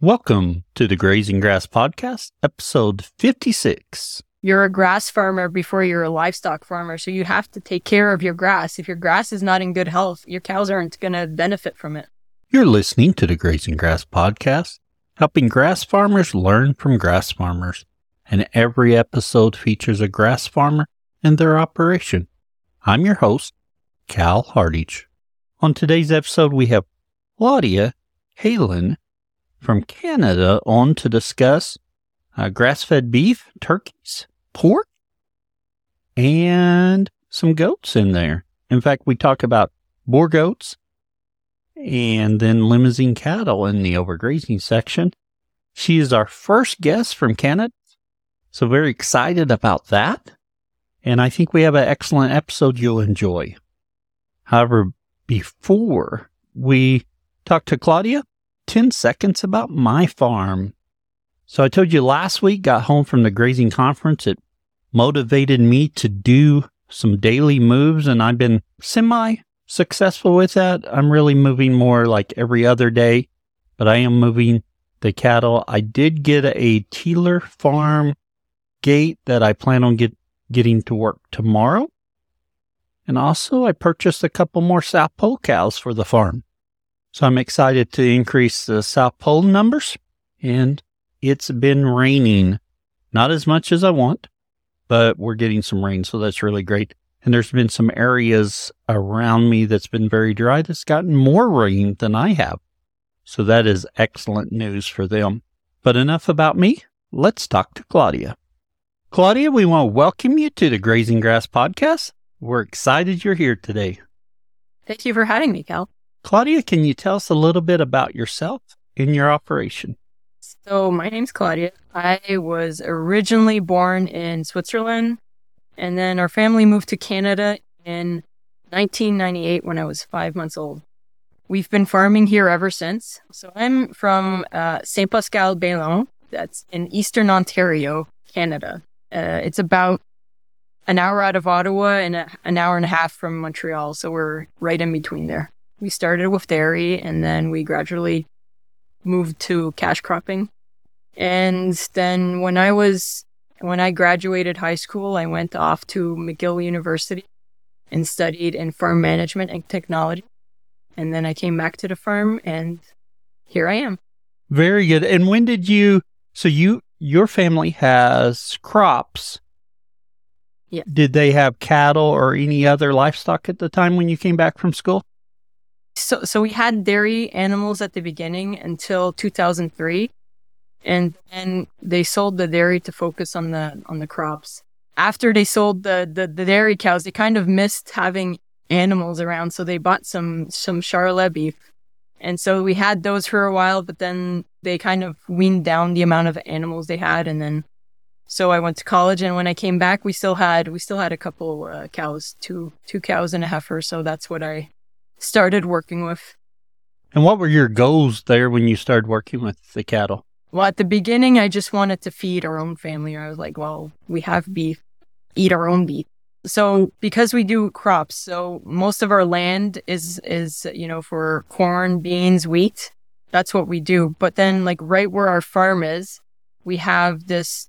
Welcome to the Grazing Grass Podcast, episode 56. You're a grass farmer before you're a livestock farmer, so you have to take care of your grass. If your grass is not in good health, your cows aren't going to benefit from it. You're listening to the Grazing Grass Podcast, helping grass farmers learn from grass farmers. And every episode features a grass farmer and their operation. I'm your host, Cal Hardage. On today's episode, we have Claudia Kaelin from Canada on to discuss grass-fed beef, turkeys, pork, and some goats in there. In fact, we talk about boar goats and then Limousin cattle in the overgrazing section. She is our first guest from Canada, so very excited about that. And I think we have an excellent episode you'll enjoy. However, before we talk to Claudia, 10 seconds about my farm. So I told you last week, got home from the grazing conference. It motivated me to do some daily moves, and I've been semi-successful with that. I'm really moving more like every other day, but I am moving the cattle. I did get a Teeler farm gate that I plan on getting to work tomorrow. And also, I purchased a couple more South Pole cows for the farm. So I'm excited to increase the South Pole numbers, and it's been raining. Not as much as I want, but we're getting some rain, so that's really great. And there's been some areas around me that's been very dry that's gotten more rain than I have. So that is excellent news for them. But enough about me. Let's talk to Claudia. Claudia, we want to welcome you to the Grazing Grass Podcast. We're excited you're here today. Thank you for having me, Cal. Claudia, can you tell us a little bit about yourself and your operation? So my name's Claudia. I was originally born in Switzerland, and then our family moved to Canada in 1998 when I was 5 months old. We've been farming here ever since. So I'm from Saint-Pascal-Baylon. That's in eastern Ontario, Canada. It's about an hour out of Ottawa and an hour and a half from Montreal. So we're right in between there. We started with dairy, and then we gradually moved to cash cropping. And then when I graduated high school, I went off to McGill University and studied in farm management and technology. And then I came back to the farm, and here I am. Very good. And when did you, your family has crops. Yeah. Did they have cattle or any other livestock at the time when you came back from school? So we had dairy animals at the beginning until 2003, and then they sold the dairy to focus on the crops. After they sold the dairy cows, they kind of missed having animals around, so they bought some Charolais beef. And so we had those for a while, but then they kind of weaned down the amount of animals they had. And then so I went to college, and when I came back, we still had a couple cows, two cows and a heifer. So that's what I started working with. And what were your goals there when you started working with the cattle? Well, at the beginning, I just wanted to feed our own family. I was like, well, we have beef, eat our own beef. So because we do crops, so most of our land is for corn, beans, wheat. That's what we do. But then like right where our farm is, we have this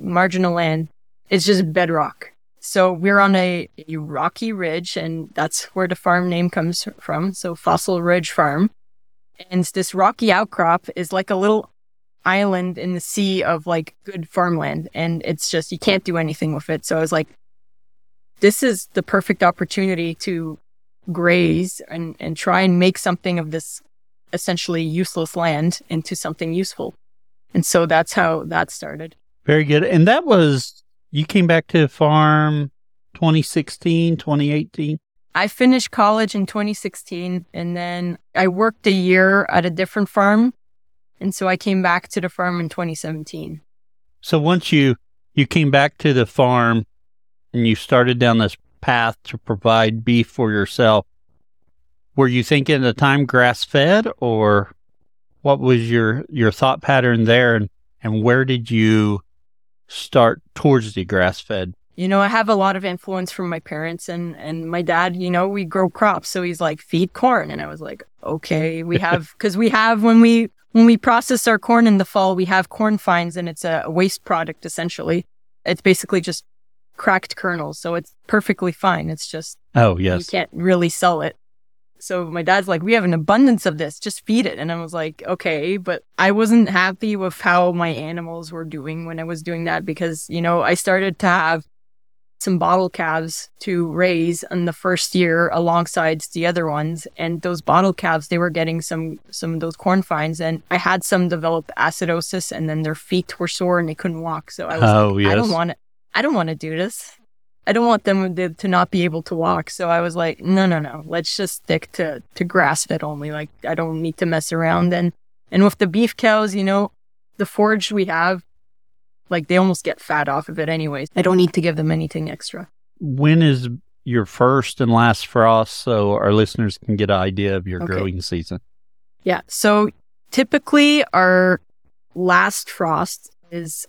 marginal land. It's just bedrock. So we're on a rocky ridge, and that's where the farm name comes from. So Fossil Ridge Farm. And this rocky outcrop is like a little island in the sea of like good farmland. And it's just, you can't do anything with it. So I was like, this is the perfect opportunity to graze and try and make something of this essentially useless land into something useful. And so that's how that started. Very good. And that was... You came back to the farm 2016, 2018? I finished college in 2016, and then I worked a year at a different farm, and so I came back to the farm in 2017. So once you came back to the farm and you started down this path to provide beef for yourself, were you thinking at the time grass-fed, or what was your thought pattern there, and where did you start towards the grass-fed? I have a lot of influence from my parents and my dad. We grow crops, so he's like, feed corn. And I was like, okay, we have, because we have, when we When we process our corn in the fall, we have corn fines, and it's a waste product, essentially. It's basically just cracked kernels, so it's perfectly fine. It's just, you can't really sell it. So my dad's like, we have an abundance of this, just feed it. And I was like, okay, but I wasn't happy with how my animals were doing when I was doing that because, you know, I started to have some bottle calves to raise in the first year alongside the other ones. And those bottle calves, they were getting some of those corn fines. And I had some develop acidosis, and then their feet were sore and they couldn't walk. So I was I don't want to do this. I don't want them to not be able to walk. So I was like, no, let's just stick to grass-fed only. Like, I don't need to mess around. And with the beef cows, you know, the forage we have, like, they almost get fat off of it anyways. I don't need to give them anything extra. When is your first and last frost so our listeners can get an idea of your growing season? Yeah, so typically our last frost is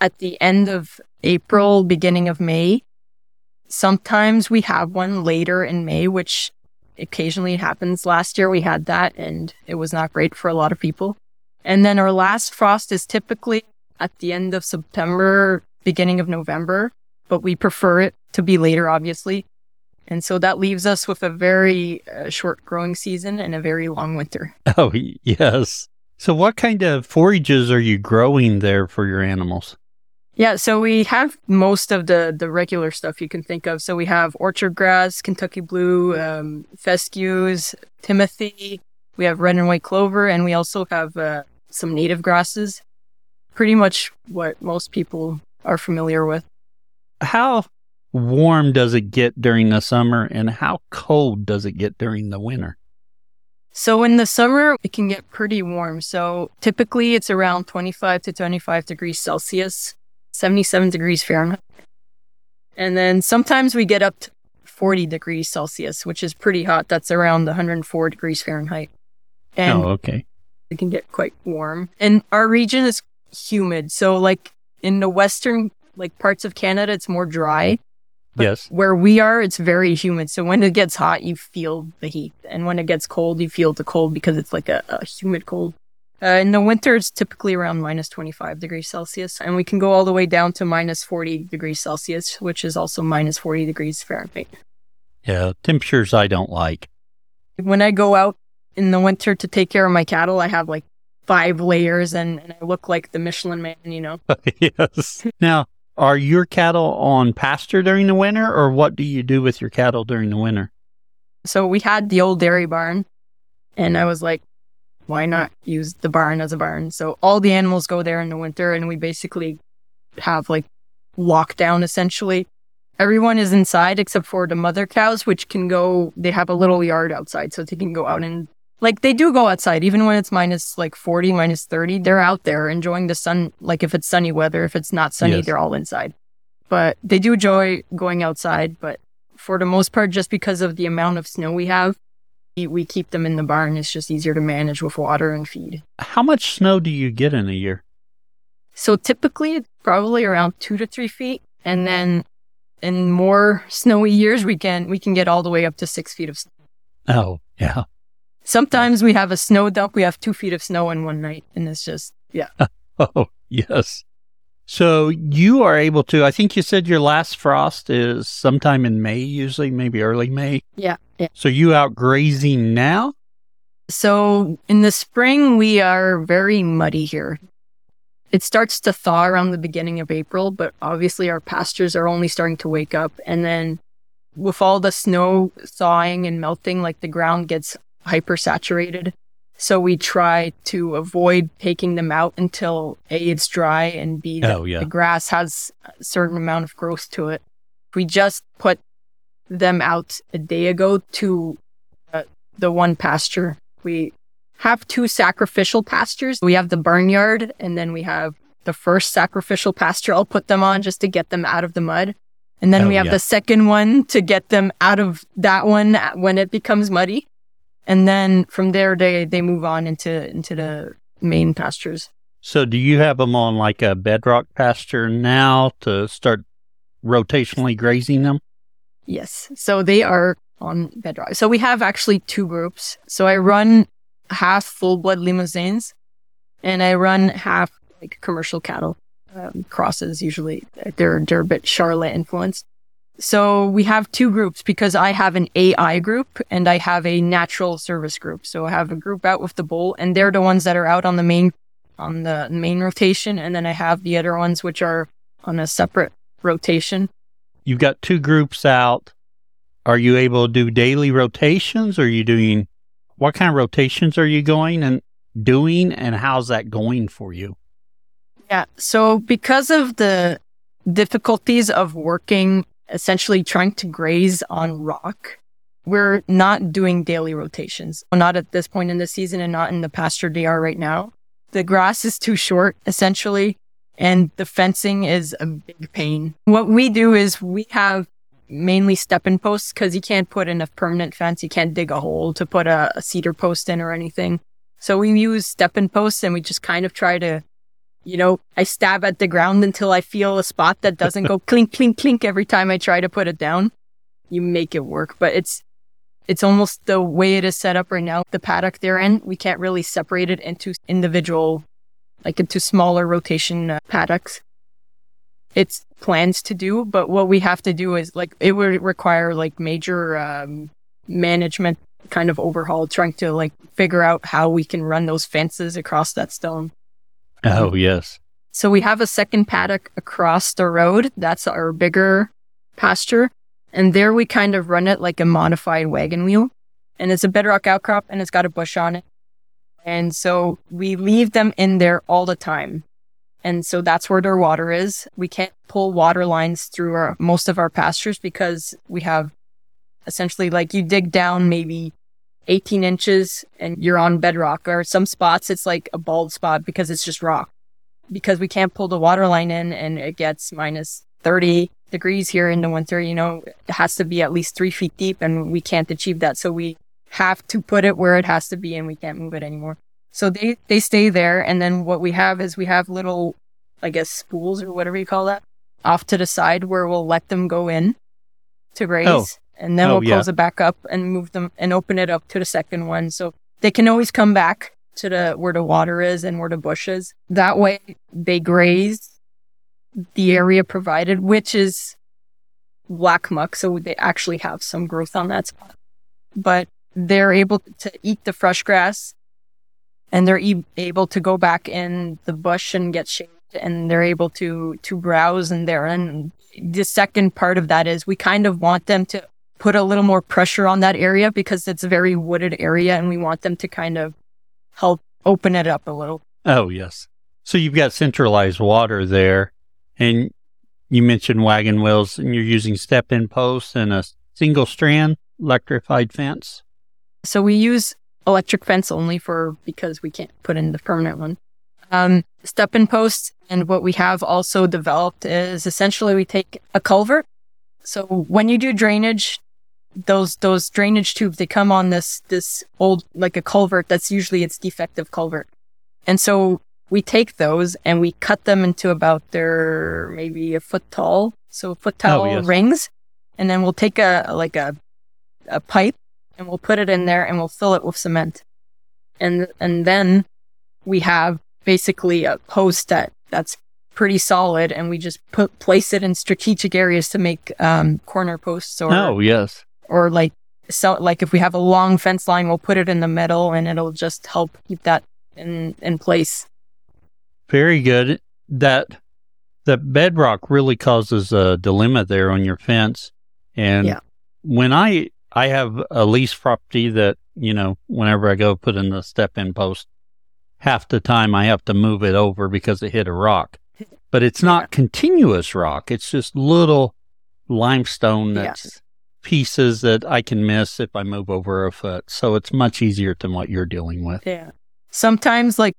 at the end of April, beginning of May. Sometimes we have one later in May, which occasionally happens. Last year we had that, and it was not great for a lot of people. And then our last frost is typically at the end of September, beginning of November, but we prefer it to be later, obviously. And so that leaves us with a very short growing season and a very long winter. Oh, yes. So what kind of forages are you growing there for your animals? Yeah, so we have most of the regular stuff you can think of. So we have orchard grass, Kentucky blue, fescues, timothy. We have red and white clover, and we also have some native grasses. Pretty much what most people are familiar with. How warm does it get during the summer, and how cold does it get during the winter? So in the summer, it can get pretty warm. So typically it's around 25 to 25 degrees Celsius, 77 degrees Fahrenheit. And then sometimes we get up to 40 degrees Celsius, which is pretty hot. That's around 104 degrees Fahrenheit. And it can get quite warm. And our region is humid. So like in the western parts of Canada, it's more dry. But where we are, it's very humid. So when it gets hot, you feel the heat. And when it gets cold, you feel the cold because it's like a humid cold. In the winter, it's typically around minus 25 degrees Celsius. And we can go all the way down to minus 40 degrees Celsius, which is also minus 40 degrees Fahrenheit. Yeah, temperatures I don't like. When I go out in the winter to take care of my cattle, I have like 5 layers and I look like the Michelin Man, you know. Yes. Now, are your cattle on pasture during the winter, or what do you do with your cattle during the winter? So we had the old dairy barn, and I was like, why not use the barn as a barn? So all the animals go there in the winter, and we basically have like lockdown, essentially. Everyone is inside except for the mother cows, which can go, they have a little yard outside, so they can go out and like, they do go outside, even when it's minus, 40, minus 30, they're out there enjoying the sun. Like, if it's sunny weather, if it's not sunny, they're all inside. But they do enjoy going outside, but for the most part, just because of the amount of snow we have, we keep them in the barn. It's just easier to manage with water and feed. How much snow do you get in a year? So typically, it's probably around 2 to 3 feet, and then in more snowy years, we can get all the way up to 6 feet of snow. Oh, yeah. Sometimes we have a snow dump. We have 2 feet of snow in one night, and it's just, Oh, yes. So you are able to, I think you said your last frost is sometime in May, usually, maybe early May. Yeah. So you out grazing now? So in the spring, we are very muddy here. It starts to thaw around the beginning of April, but obviously our pastures are only starting to wake up. And then with all the snow thawing and melting, like the ground gets hypersaturated. So we try to avoid taking them out until A, it's dry, and B, the grass has a certain amount of growth to it. We just put them out a day ago to the one pasture. We have 2 sacrificial pastures. We have the barnyard, and then we have the first sacrificial pasture. I'll put them on just to get them out of the mud. And then we have the second one to get them out of that one when it becomes muddy. And then from there, they move on into the main pastures. So do you have them on like a bedrock pasture now to start rotationally grazing them? Yes. So they are on bedrock. So we have actually 2 groups. So I run half full-blood Limousins, and I run half like commercial cattle crosses. Usually they're a bit Charolais influenced. So we have two groups because I have an AI group and I have a natural service group. So I have a group out with the bull, and they're the ones that are out on the main rotation, and then I have the other ones which are on a separate rotation. You've got two groups out. Are you able to do daily rotations? Are you doing, what kind of rotations are you going and doing, and how's that going for you? Yeah, so because of the difficulties of working, essentially trying to graze on rock, we're not doing daily rotations. Not at this point in the season and not in the pasture they are right now. The grass is too short, essentially, and the fencing is a big pain. What we do is we have mainly stepping posts because you can't put in a permanent fence. You can't dig a hole to put a cedar post in or anything. So we use stepping posts, and we just kind of try to, you know, I stab at the ground until I feel a spot that doesn't go clink, clink, clink every time I try to put it down. You make it work, but it's almost the way it is set up right now. The paddock they're in, we can't really separate it into individual, like into smaller rotation paddocks. It's plans to do, but what we have to do is like, it would require like major management kind of overhaul, trying to like figure out how we can run those fences across that stone. Oh, yes. So we have a second paddock across the road. That's our bigger pasture. And there we kind of run it like a modified wagon wheel. And it's a bedrock outcrop and it's got a bush on it. And so we leave them in there all the time. And so that's where their water is. We can't pull water lines through most of our pastures because we have essentially like you dig down maybe 18 inches and you're on bedrock, or some spots it's like a bald spot because it's just rock. Because we can't pull the water line in and it gets minus 30 degrees here in the winter, you know, it has to be at least 3 feet deep and we can't achieve that. So we have to put it where it has to be and we can't move it anymore. So they stay there. And then what we have is we have little, I guess, spools or whatever you call that off to the side where we'll let them go in to graze. Oh. And then we'll close it back up and move them and open it up to the second one. So they can always come back to where the water is and where the bush is. That way they graze the area provided, which is black muck. So they actually have some growth on that spot. But they're able to eat the fresh grass and they're able to go back in the bush and get shaded, and they're able to browse in there. And the second part of that is we kind of want them to put a little more pressure on that area because it's a very wooded area and we want them to kind of help open it up a little. Oh, yes. So you've got centralized water there. And you mentioned wagon wheels, and you're using step-in posts and a single-strand electrified fence? So we use electric fence only because we can't put in the permanent one. Step-in posts, and what we have also developed is essentially we take a culvert. So when you do drainage, those drainage tubes, they come on this old, like a culvert that's usually its defective culvert. And so we take those and we cut them into about maybe a foot tall. So foot tall rings. And then we'll take a pipe and we'll put it in there and we'll fill it with cement. And then we have basically a post that's pretty solid, and we just place it in strategic areas to make corner posts or like, so like if we have a long fence line, we'll put it in the middle and it'll just help keep that in place. Very good. That the bedrock really causes a dilemma there on your fence. And when I have a lease property that, you know, whenever I go put in the step-in post, half the time I have to move it over because it hit a rock. But it's not continuous rock. It's just little limestone that's pieces that I can miss if I move over a foot. So it's much easier than what you're dealing with. Yeah. Sometimes, like,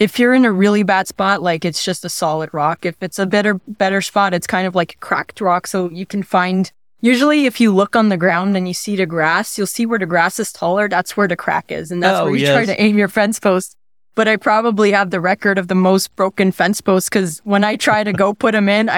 if you're in a really bad spot, like it's just a solid rock. If it's a better spot, it's kind of like a cracked rock. So you can find, usually if you look on the ground and you see the grass, you'll see where the grass is taller. That's where the crack is. And that's where you try to aim your fence post. But I probably have the record of the most broken fence posts because when I try to go put them in,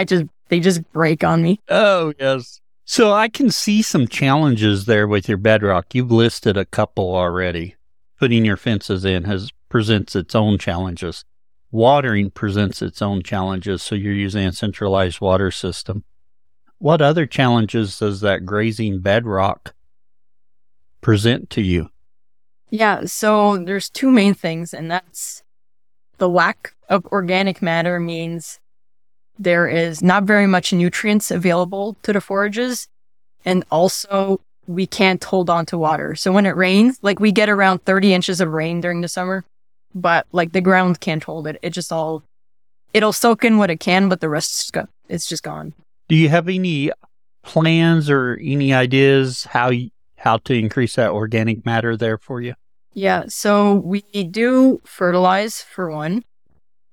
they just break on me. Oh, yes. So I can see some challenges there with your bedrock. You've listed a couple already. putting your fences in presents its own challenges. Watering presents its own challenges, so you're using a centralized water system. What other challenges does that grazing bedrock present to you? Yeah, so there's two main things, and that's the lack of organic matter means there is not very much nutrients available to the forages, and also we can't hold on to water. So when it rains, like we get around 30 inches of rain during the summer, but like the ground can't hold it. It'll soak in what it can, but the rest it's just gone. Do you have any plans or any ideas how to increase that organic matter there for you? Yeah, so we do fertilize for one.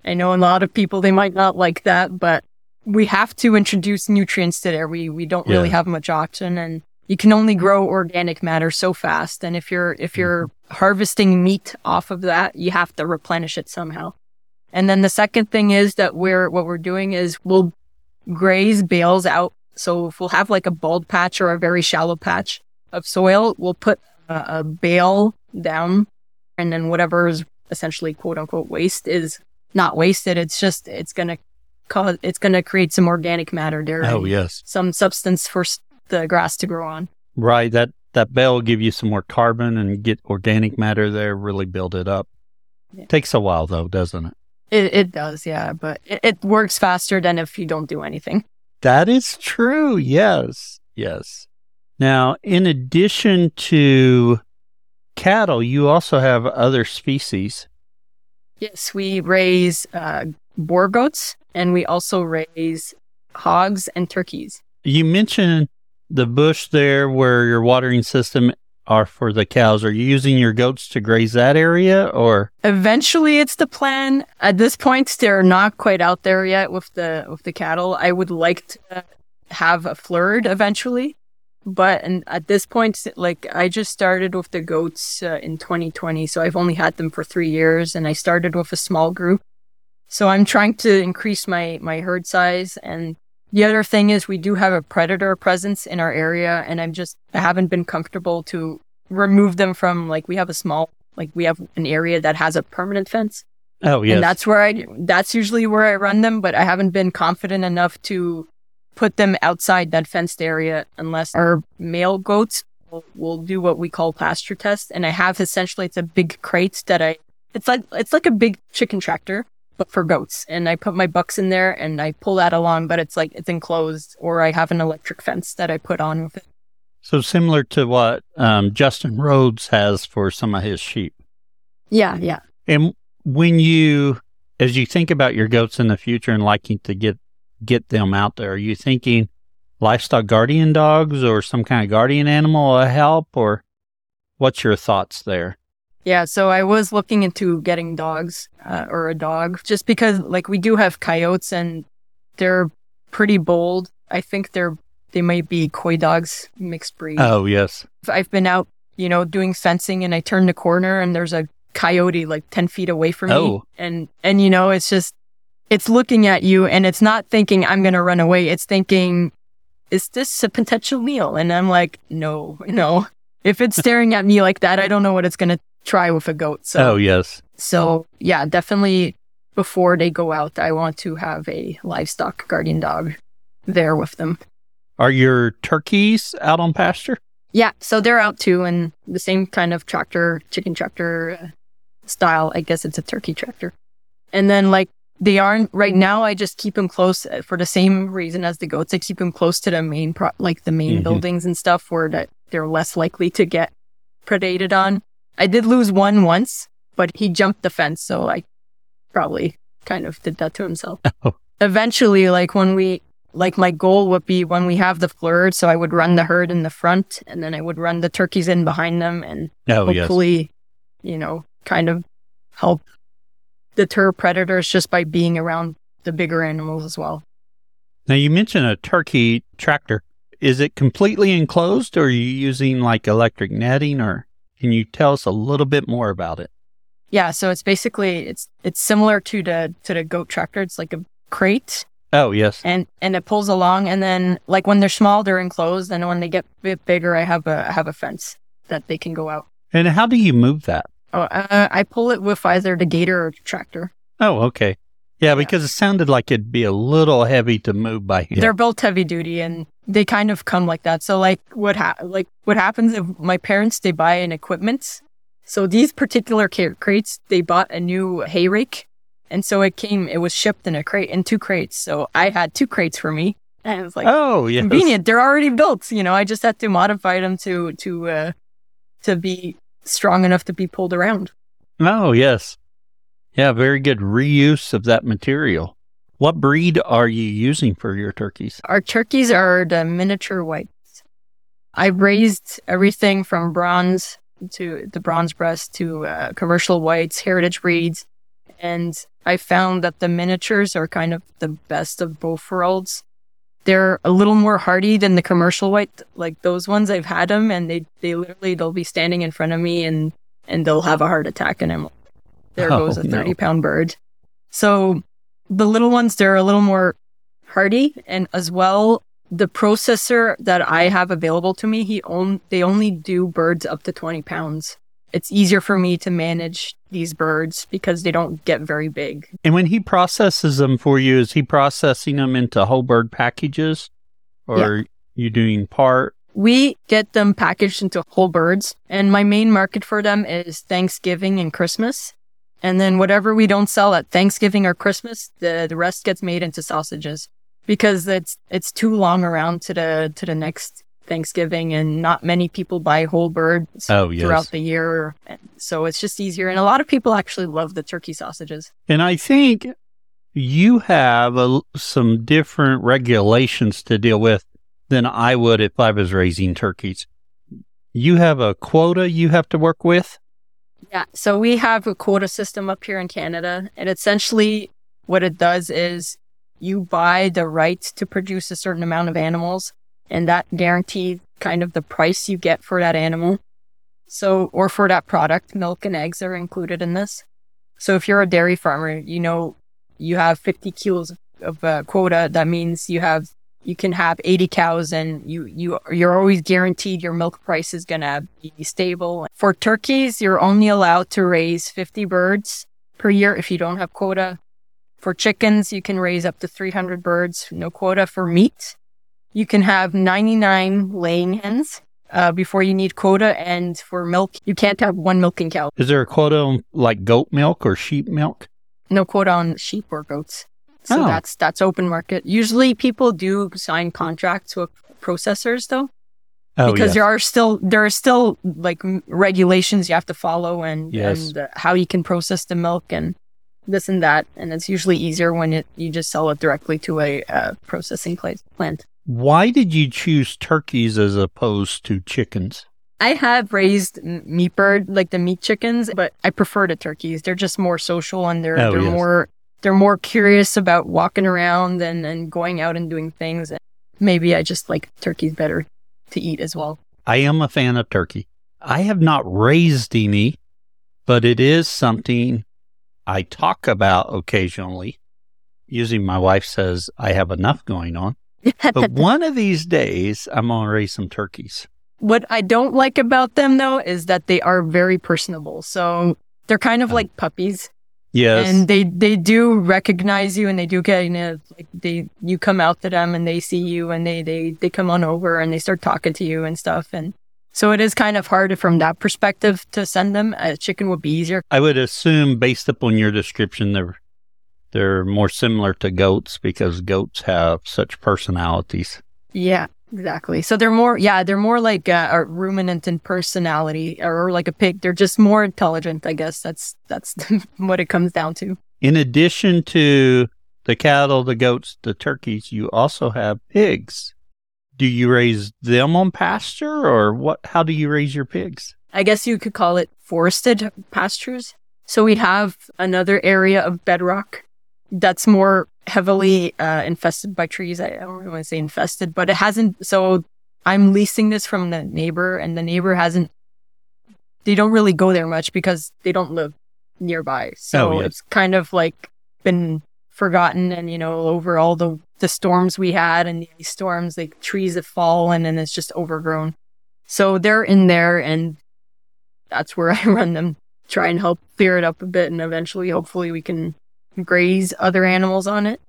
I know a lot of people, they might not like that, but we have to introduce nutrients to there. We don't really have much option, and you can only grow organic matter so fast. And if you're harvesting meat off of that, you have to replenish it somehow. And then the second thing is that we'll graze bales out. So if we'll have like a bald patch or a very shallow patch of soil, we'll put a bale down, and then whatever is essentially quote unquote waste is not wasted. It's just, it's going to create some organic matter there. Oh, yes. Some substance for the grass to grow on. Right. That bale will give you some more carbon and get organic matter there, really build it up. Yeah. Takes a while though, doesn't it? It does, yeah. But it works faster than if you don't do anything. That is true. Yes. Yes. Now, in addition to cattle, you also have other species. Yes, we raise boar goats, and we also raise hogs and turkeys. You mentioned the bush there where your watering system are for the cows. Are you using your goats to graze that area, or? Eventually, it's the plan. At this point, they're not quite out there yet with the cattle. I would like to have a florid eventually. But at this point, like I just started with the goats in 2020, so I've only had them for 3 years, and I started with a small group. So I'm trying to increase my herd size. And the other thing is we do have a predator presence in our area, and I haven't been comfortable to remove them from, like we have an area that has a permanent fence. Oh, yes. And that's usually where I run them, but I haven't been confident enough to put them outside that fenced area unless our male goats will do what we call pasture test. And I have essentially, it's a big crate it's like a big chicken tractor, but for goats. And I put my bucks in there and I pull that along, but it's like, it's enclosed, or I have an electric fence that I put on with it. So similar to what Justin Rhodes has for some of his sheep. Yeah, yeah. And as you think about your goats in the future and liking to get them out there, are you thinking livestock guardian dogs or some kind of guardian animal to help, or what's your thoughts there? Yeah, so I was looking into getting dogs or a dog, just because like we do have coyotes and they're pretty bold. I think they might be coy dogs, mixed breed. Oh, yes. I've been out, doing fencing, and I turn the corner and there's a coyote like 10 feet away from me. And it's just, it's looking at you, and it's not thinking, I'm going to run away. It's thinking, is this a potential meal? And I'm like, no. If it's staring at me like that, I don't know what it's going to try with a goat. So. Oh, yes. So, yeah, definitely before they go out, I want to have a livestock guardian dog there with them. Are your turkeys out on pasture? Yeah, so they're out too, and the same kind of chicken tractor style. I guess it's a turkey tractor. And then they aren't right now. I just keep them close for the same reason as the goats. I keep them close to the main, buildings and stuff, where that they're less likely to get predated on. I did lose one once, but he jumped the fence, so I probably kind of did that to himself. Oh. Eventually, my goal would be when we have the florid, so I would run the herd in the front, and then I would run the turkeys in behind them, and hopefully, kind of help deter predators just by being around the bigger animals as well. Now, you mentioned a turkey tractor. Is it completely enclosed, or are you using electric netting, or can you tell us a little bit more about it? Yeah, so it's basically it's similar to the goat tractor. It's like a crate. Oh, yes. And it pulls along, and then when they're small, they're enclosed, and when they get a bit bigger, I have a fence that they can go out. And how do you move that? I pull it with either the gator or the tractor. Oh, okay. Yeah, because it sounded like it'd be a little heavy to move by hand. They're both heavy duty, and they kind of come like that. So, what happens if my parents, they buy an equipment. So these particular crates, they bought a new hay rake, and so it was shipped in a crate, in two crates. So I had two crates for me, and it was like, oh, yes. Convenient. They're already built. You know, I just had to modify them to be strong enough to be pulled around. Oh, yes. Yeah, very good reuse of that material. What breed are you using for your turkeys? Our turkeys are the miniature whites. I've raised everything from bronze to the bronze breast to commercial whites, heritage breeds, and I found that the miniatures are kind of the best of both worlds. They're a little more hardy than the commercial white, like those ones. I've had them, and they'll be standing in front of me and they'll have a heart attack, and I'm there goes a 30-pound bird. So the little ones, they're a little more hardy. And as well, the processor that I have available to me, they only do birds up to 20 pounds. It's easier for me to manage these birds because they don't get very big. And when he processes them for you, is he processing them into whole bird packages? Or are you doing part? We get them packaged into whole birds. And my main market for them is Thanksgiving and Christmas. And then whatever we don't sell at Thanksgiving or Christmas, the rest gets made into sausages because it's too long around to the next Thanksgiving, and not many people buy whole birds throughout the year. So it's just easier. And a lot of people actually love the turkey sausages. And I think you have some different regulations to deal with than I would if I was raising turkeys. You have a quota you have to work with? Yeah, so we have a quota system up here in Canada, and essentially what it does is you buy the right to produce a certain amount of animals, and that guarantees kind of the price you get for that animal. So, or for that product, milk and eggs are included in this. So if you're a dairy farmer, you know you have 50 kilos of quota. That means you can have 80 cows, and you're always guaranteed your milk price is going to be stable. For turkeys, you're only allowed to raise 50 birds per year if you don't have quota. For chickens, you can raise up to 300 birds, no quota. For meat, you can have 99 laying hens before you need quota. And for milk, you can't have one milking cow. Is there a quota on like goat milk or sheep milk? No quota on sheep or goats. So that's open market. Usually people do sign contracts with processors though, because there are still like regulations you have to follow and how you can process the milk and this and that. And it's usually easier when you just sell it directly to a processing plant. Why did you choose turkeys as opposed to chickens? I have raised meat bird, like the meat chickens, but I prefer the turkeys. They're just more social, and they're more... They're more curious about walking around and going out and doing things. And maybe I just like turkeys better to eat as well. I am a fan of turkey. I have not raised any, but it is something I talk about occasionally. Usually my wife says I have enough going on. But one of these days, I'm going to raise some turkeys. What I don't like about them, though, is that they are very personable. So they're kind of like puppies. Yes. And they do recognize you, and they do get, you know, like you come out to them and they see you, and they come on over and they start talking to you and stuff. And so it is kind of hard from that perspective to send them. A chicken would be easier. I would assume, based upon your description, they're more similar to goats because goats have such personalities. Yeah, exactly. So they're more like a ruminant in personality, or like a pig. They're just more intelligent, I guess. That's what it comes down to. In addition to the cattle, the goats, the turkeys, you also have pigs. Do you raise them on pasture, or what? How do you raise your pigs? I guess you could call it forested pastures. So we have another area of bedrock that's more heavily infested by trees. I don't really want to say infested, but it hasn't. So I'm leasing this from the neighbor, and the neighbor hasn't. They don't really go there much because they don't live nearby. So it's kind of like been forgotten, and you know, over all the storms we had and these storms, like trees have fallen, and it's just overgrown. So they're in there, and that's where I run them. try and help clear it up a bit, and eventually, hopefully, we can graze other animals on it.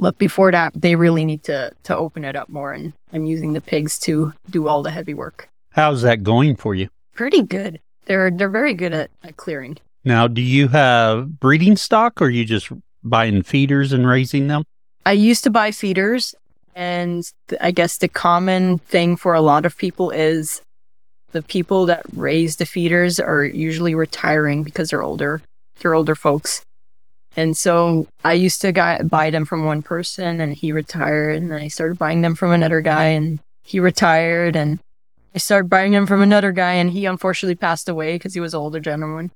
But before that, they really need to open it up more, and I'm using the pigs to do all the heavy work. How's that going for you? Pretty good. They're very good at clearing. Now, do you have breeding stock, or are you just buying feeders and raising them? I used to buy feeders, and I guess the common thing for a lot of people is the people that raise the feeders are usually retiring because they're older. They're older folks. And so I used to buy them from one person, and he retired, and then I started buying them from another guy, and he retired, and I started buying them from another guy, and he unfortunately passed away because he was an older gentleman.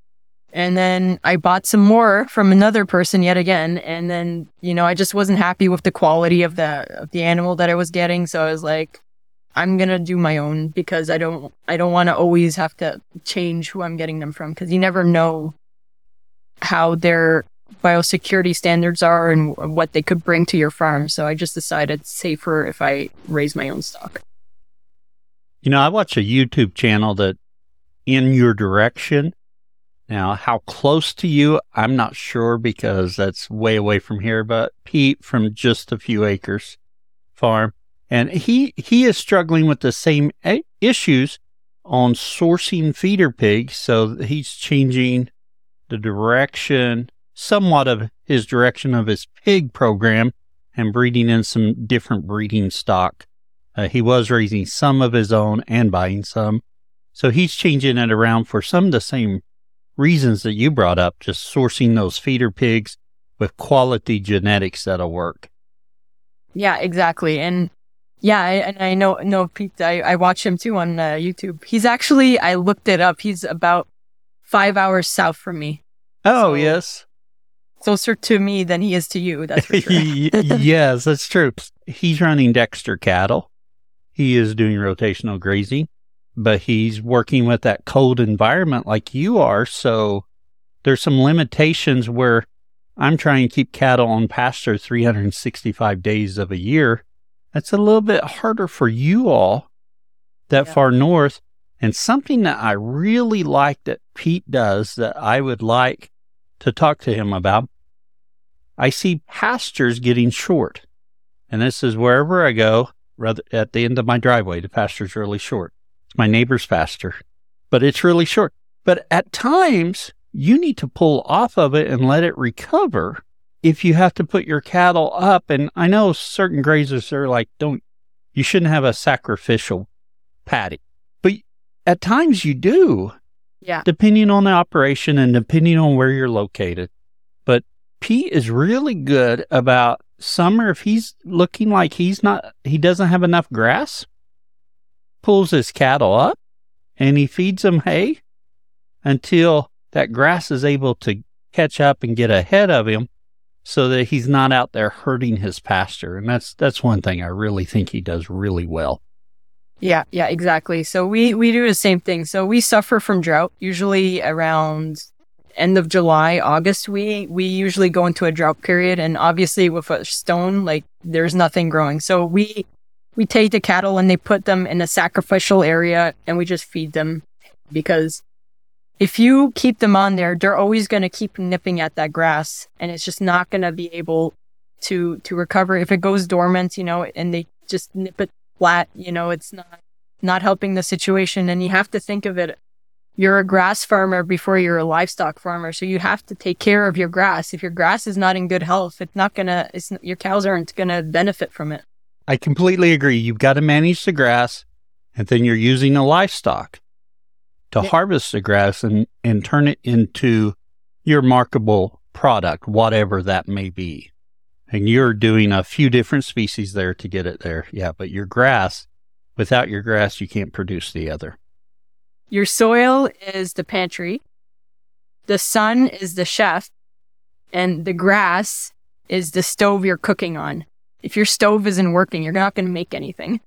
And then I bought some more from another person yet again, and then, you know, I just wasn't happy with the quality of the animal that I was getting, so I was like, I'm going to do my own, because I don't want to always have to change who I'm getting them from, because you never know how they're biosecurity standards are and what they could bring to your farm. So I just decided it's safer if I raise my own stock. You know, I watch a YouTube channel that In Your Direction. Now, how close to you, I'm not sure because that's way away from here, but Pete from Just a Few Acres Farm. And he is struggling with the same issues on sourcing feeder pigs. So he's changing the direction somewhat of his direction of his pig program and breeding in some different breeding stock. He was raising some of his own and buying some. So he's changing it around for some of the same reasons that you brought up, just sourcing those feeder pigs with quality genetics that'll work. Yeah, exactly. And yeah, I know Pete, I watch him too on YouTube. He's actually, I looked it up, he's about 5 hours south from me. Oh, so, yes. Closer to me than he is to you, that's for sure. Yes, that's true. He's running Dexter cattle. He is doing rotational grazing, but he's working with that cold environment like you are. So there's some limitations where I'm trying to keep cattle on pasture 365 days of a year. That's a little bit harder for you all that far north. And something that I really like that Pete does that I would like to talk to him about, I see pastures getting short. And this is wherever I go, rather at the end of my driveway, the pasture's really short. It's my neighbor's pasture, but it's really short. But at times, you need to pull off of it and let it recover if you have to put your cattle up. And I know certain grazers are like, you shouldn't have a sacrificial paddock. But at times you do. Yeah. Depending on the operation and depending on where you're located. But Pete is really good about summer. If he's looking like he doesn't have enough grass, pulls his cattle up and he feeds them hay until that grass is able to catch up and get ahead of him so that he's not out there hurting his pasture. And that's one thing I really think he does really well. Yeah, exactly. So we do the same thing. So we suffer from drought. Usually around end of July, August, we usually go into a drought period. And obviously with a stone, like there's nothing growing. So we take the cattle and they put them in a sacrificial area and we just feed them. Because if you keep them on there, they're always going to keep nipping at that grass. And it's just not going to be able to recover. If it goes dormant, you know, and they just nip it flat, you know, it's not helping the situation. And you have to think of it, you're a grass farmer before you're a livestock farmer, so you have to take care of your grass. If your grass is not in good health, your cows aren't gonna benefit from it. I completely agree. You've got to manage the grass, and then you're using the livestock to harvest the grass and turn it into your marketable product, whatever that may be. And you're doing a few different species there to get it there. Yeah, but without your grass, you can't produce the other. Your soil is the pantry. The sun is the chef. And the grass is the stove you're cooking on. If your stove isn't working, you're not going to make anything.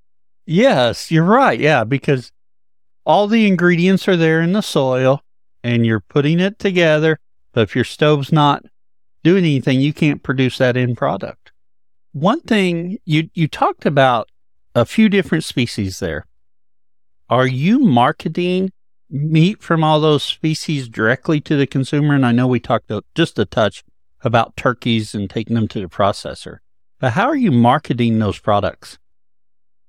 Yes, you're right. Yeah, because all the ingredients are there in the soil and you're putting it together. But if your stove's not doing anything, you can't produce that end product. One thing, you talked about a few different species there. Are you marketing meat from all those species directly to the consumer? And I know we talked just a touch about turkeys and taking them to the processor, but how are you marketing those products?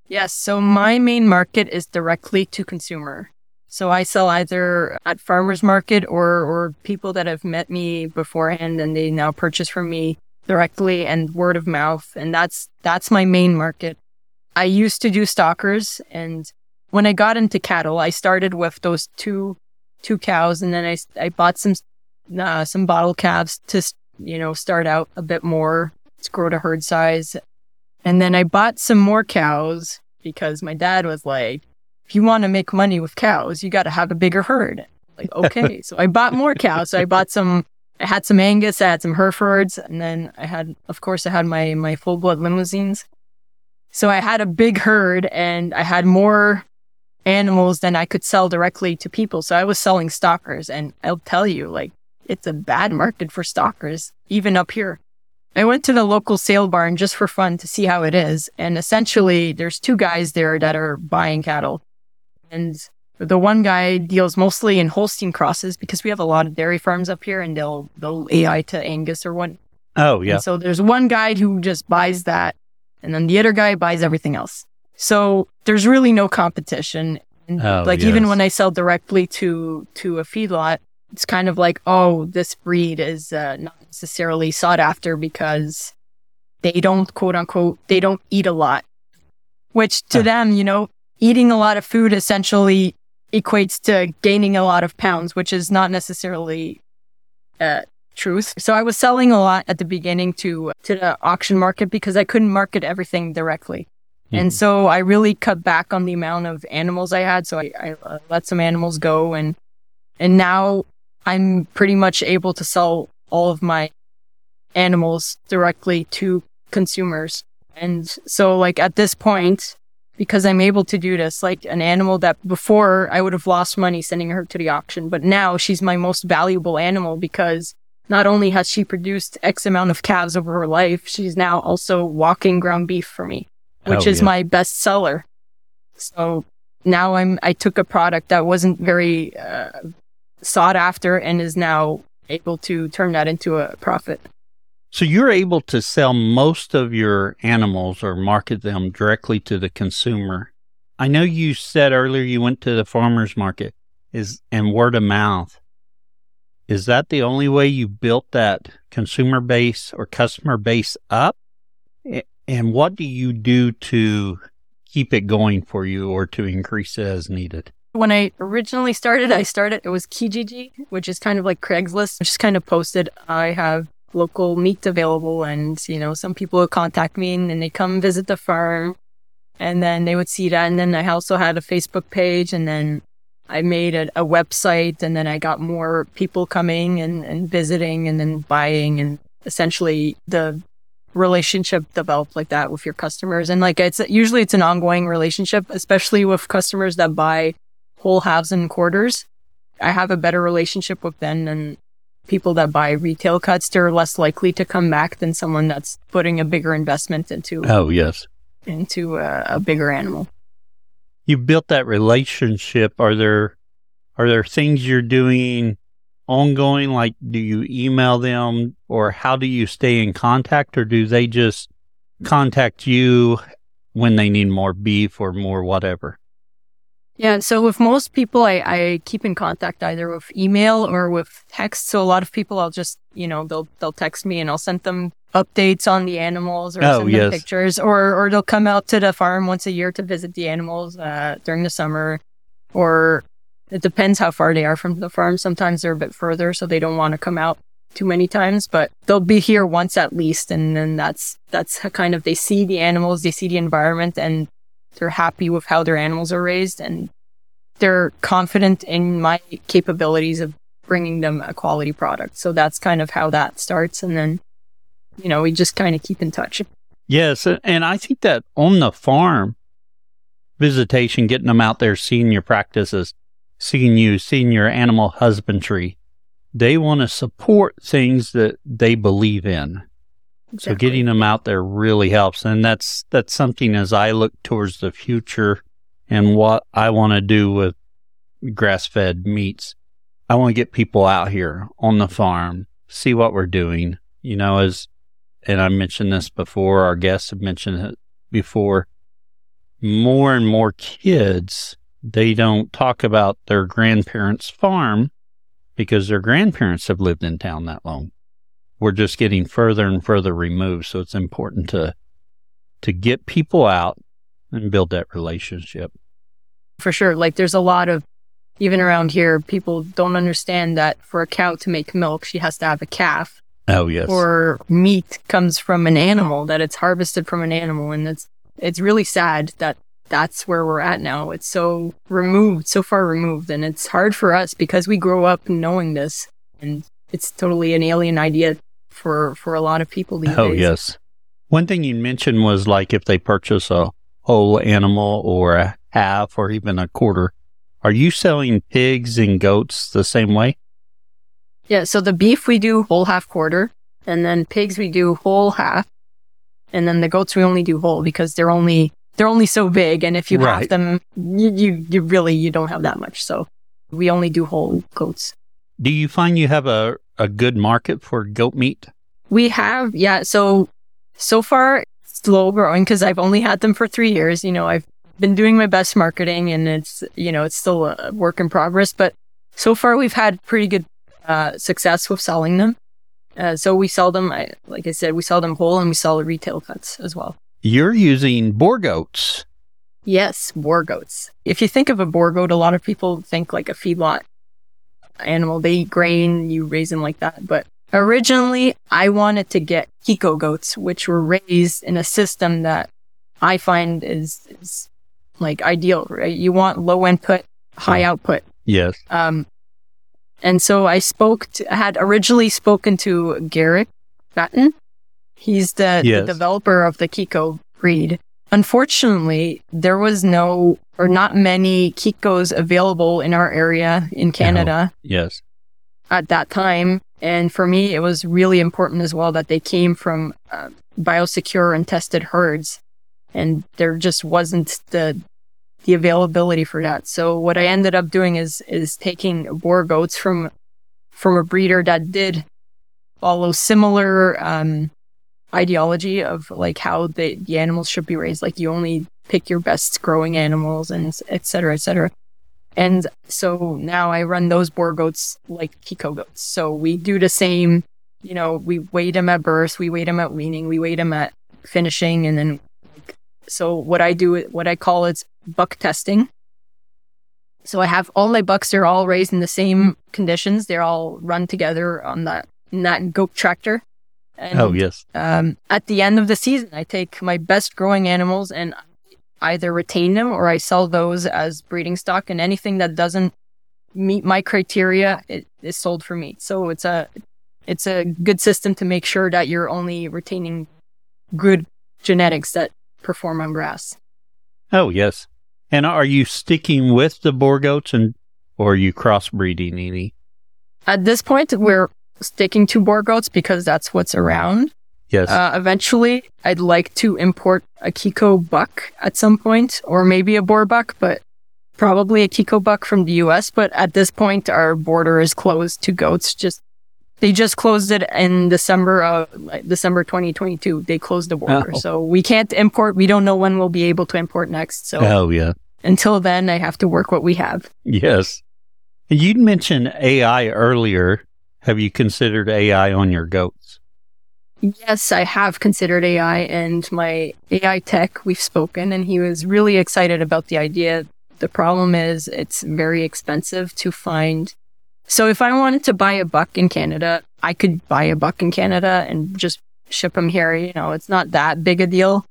Yes, so my main market is directly to consumer. So I sell either at farmers market or people that have met me beforehand and they now purchase from me directly and word of mouth. And that's my main market. I used to do stockers, and when I got into cattle, I started with those two cows, and then I bought some bottle calves to start out a bit more to grow to herd size. And then I bought some more cows because my dad was like, if you want to make money with cows, you got to have a bigger herd. Like, okay. So I bought more cows. So I had some Angus, I had some Herefords, and then I had my full-blood Limousines. So I had a big herd and I had more animals than I could sell directly to people. So I was selling stockers, and I'll tell you, like, it's a bad market for stockers, even up here. I went to the local sale barn just for fun to see how it is. And essentially, there's two guys there that are buying cattle. And the one guy deals mostly in Holstein crosses because we have a lot of dairy farms up here, and they'll AI to Angus or what. Oh, yeah. And so there's one guy who just buys that, and then the other guy buys everything else. So there's really no competition. And even when I sell directly to a feedlot, it's kind of like, oh, this breed is not necessarily sought after because they don't, quote unquote, they don't eat a lot, which to them, eating a lot of food essentially equates to gaining a lot of pounds, which is not necessarily truth. So I was selling a lot at the beginning to the auction market because I couldn't market everything directly. Mm-hmm. And so I really cut back on the amount of animals I had. So I let some animals go, and now I'm pretty much able to sell all of my animals directly to consumers. And so, like, at this point, because I'm able to do this, like, an animal that before I would have lost money sending her to the auction, but now she's my most valuable animal because not only has she produced X amount of calves over her life, she's now also walking ground beef for me, which is my best seller. So now I took a product that wasn't very sought after and is now able to turn that into a profit. So you're able to sell most of your animals or market them directly to the consumer. I know you said earlier you went to the farmer's market and word of mouth. Is that the only way you built that consumer base or customer base up? And what do you do to keep it going for you or to increase it as needed? When I originally started, it was Kijiji, which is kind of like Craigslist. I just kind of posted, I have local meat available, and, some people would contact me and they come visit the farm, and then they would see that. And then I also had a Facebook page, and then I made a website, and then I got more people coming and visiting and then buying, and essentially the relationship developed like that with your customers. And like, it's usually an ongoing relationship, especially with customers that buy whole halves and quarters. I have a better relationship with them than people that buy retail cuts. They're less likely to come back than someone that's putting a bigger investment into a bigger animal. You built that relationship. Are there things you're doing ongoing? Like, do you email them, or how do you stay in contact, or do they just contact you when they need more beef or more whatever? Yeah. So with most people, I keep in contact either with email or with text. So a lot of people, I'll just, they'll text me and I'll send them updates on the animals, or send them pictures, or they'll come out to the farm once a year to visit the animals during the summer, or it depends how far they are from the farm. Sometimes they're a bit further, so they don't want to come out too many times, but they'll be here once at least. And then that's how kind of they see the animals, they see the environment, and they're happy with how their animals are raised, and they're confident in my capabilities of bringing them a quality product. So that's kind of how that starts. And then, we just kind of keep in touch. Yes. And I think that on the farm visitation, getting them out there, seeing your practices, seeing you, seeing your animal husbandry, they want to support things that they believe in. Exactly. So getting them out there really helps. And that's something as I look towards the future and what I want to do with grass-fed meats. I want to get people out here on the farm, see what we're doing. You know, and I mentioned this before, our guests have mentioned it before, more and more kids, they don't talk about their grandparents' farm because their grandparents have lived in town that long. We're just getting further and further removed, so it's important to get people out and build that relationship. For sure. Like, there's a lot of, even around here, people don't understand that for a cow to make milk, she has to have a calf. Oh, yes. Or meat comes from an animal, that it's harvested from an animal. And it's really sad that that's where we're at now. It's so removed, so far removed. And it's hard for us because we grow up knowing this. And it's totally an alien idea for a lot of people these days. Oh, yes. One thing you mentioned was, like, if they purchase a whole animal or a half or even a quarter, are you selling pigs and goats the same way? Yeah, so the beef we do whole, half, quarter, and then pigs we do whole, half, and then the goats we only do whole because they're only so big, and if you right. have them, you really don't have that much, so we only do whole goats. Do you find you have a good market for goat meat? We have, yeah, so far it's slow growing because I've only had them for 3 years, you know, I've been doing my best marketing and it's, you know, it's still a work in progress, but so far we've had pretty good success with selling them. So we sell them, like I said, we sell them whole and we sell the retail cuts as well. You're using boar goats. Yes, boar goats. If you think of a boar goat, a lot of people think like a feedlot animal. They eat grain, you raise them like that. But originally I wanted to get Kiko goats, which were raised in a system that I find is like ideal, right? You want low input, high output. Yes. And so I had originally spoken to Garrick Batten. He's the developer of the Kiko breed. Unfortunately, there was not many Kikos available in our area in Canada. No. Yes. At that time. And for me, it was really important as well that they came from biosecure and tested herds. And there just wasn't the availability for that. So what I ended up doing is taking boar goats from a breeder that did follow similar ideology of like how the animals should be raised. Like, you only pick your best growing animals and et cetera, et cetera. And so now I run those boar goats like Kiko goats. So we do the same, you know, we weigh them at birth, we weigh them at weaning, we weigh them at finishing, and then so what I do, what I call it's buck testing. So I have all my bucks, they're all raised in the same conditions. They're all run together on that goat tractor. And, oh, yes. At the end of the season, I take my best growing animals and either retain them or I sell those as breeding stock. And anything that doesn't meet my criteria is sold for meat. So it's a good system to make sure that you're only retaining good genetics that perform on grass. Oh, yes. And are you sticking with the boar goats or are you crossbreeding any? At this point, we're sticking to boar goats because that's what's around. Yes. Eventually, I'd like to import a Kiko buck at some point, or maybe a boar buck, but probably a Kiko buck from the US. But at this point, our border is closed to goats. They just closed it in December 2022. They closed the border. Oh. So we can't import. We don't know when we'll be able to import next. So until then, I have to work what we have. Yes. You'd mentioned AI earlier. Have you considered AI on your goats? Yes, I have considered AI, and my AI tech, we've spoken, and he was really excited about the idea. The problem is it's very expensive to find. So if I wanted to buy a buck in Canada, I could buy a buck in Canada and just ship them here. You know, it's not that big a deal.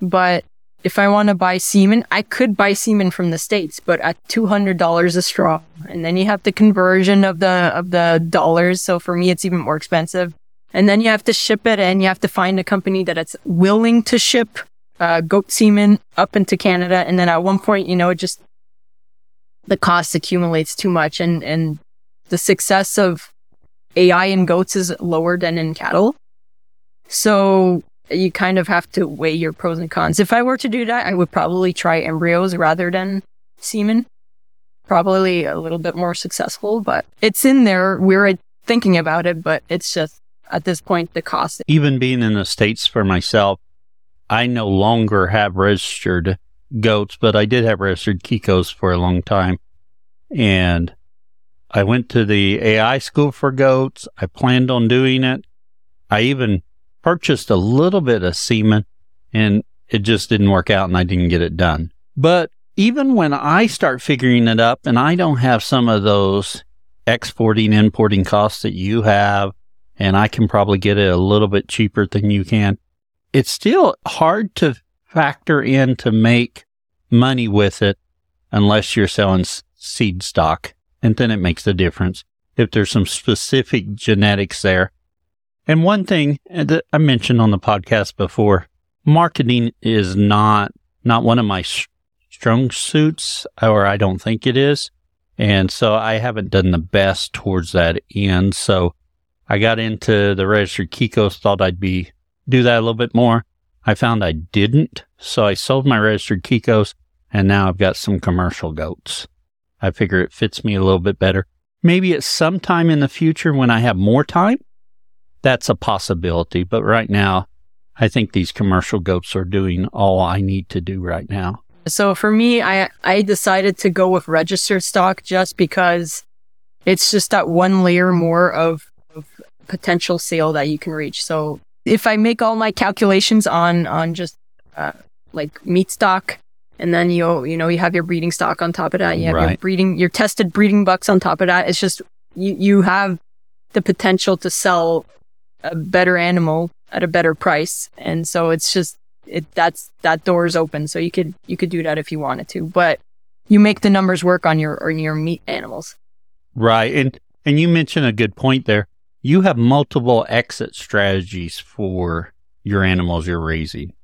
But if I want to buy semen, I could buy semen from the States, but at $200 a straw. And then you have the conversion of the dollars. So for me, it's even more expensive. And then you have to ship it, and you have to find a company that is willing to ship goat semen up into Canada. And then at one point, you know, it just the cost accumulates too much, and the success of AI in goats is lower than in cattle. So you kind of have to weigh your pros and cons. If I were to do that, I would probably try embryos rather than semen. probably a little bit more successful, but it's in there. We're thinking about it, but it's just at this point, the cost. Even being in the States for myself, I no longer have registered goats, but I did have registered Kikos for a long time. And I went to the AI school for goats. I planned on doing it. I even purchased a little bit of semen, and it just didn't work out, and I didn't get it done. But even when I start figuring it up, and I don't have some of those exporting, importing costs that you have, and I can probably get it a little bit cheaper than you can, it's still hard to factor in to make money with it unless you're selling seed stock, and then it makes a difference if there's some specific genetics there. And one thing that I mentioned on the podcast before, marketing is not one of my strong suits, or I don't think it is. And so I haven't done the best towards that end. So I got into the registered Kikos, thought I'd do that a little bit more. I found I didn't. So I sold my registered Kikos, and now I've got some commercial goats. I figure it fits me a little bit better. Maybe it's sometime in the future when I have more time. That's a possibility. But right now, I think these commercial goats are doing all I need to do right now. So for me, I decided to go with registered stock just because it's just that one layer more of potential sale that you can reach. So if I make all my calculations on just like meat stock, and then you know you have your breeding stock on top of that, you have right. your tested breeding bucks on top of that. It's just you have the potential to sell a better animal at a better price, and so it's just. That door is open, so you could do that if you wanted to, but you make the numbers work on your meat animals, right? And you mentioned a good point there. You have multiple exit strategies for your animals you're raising.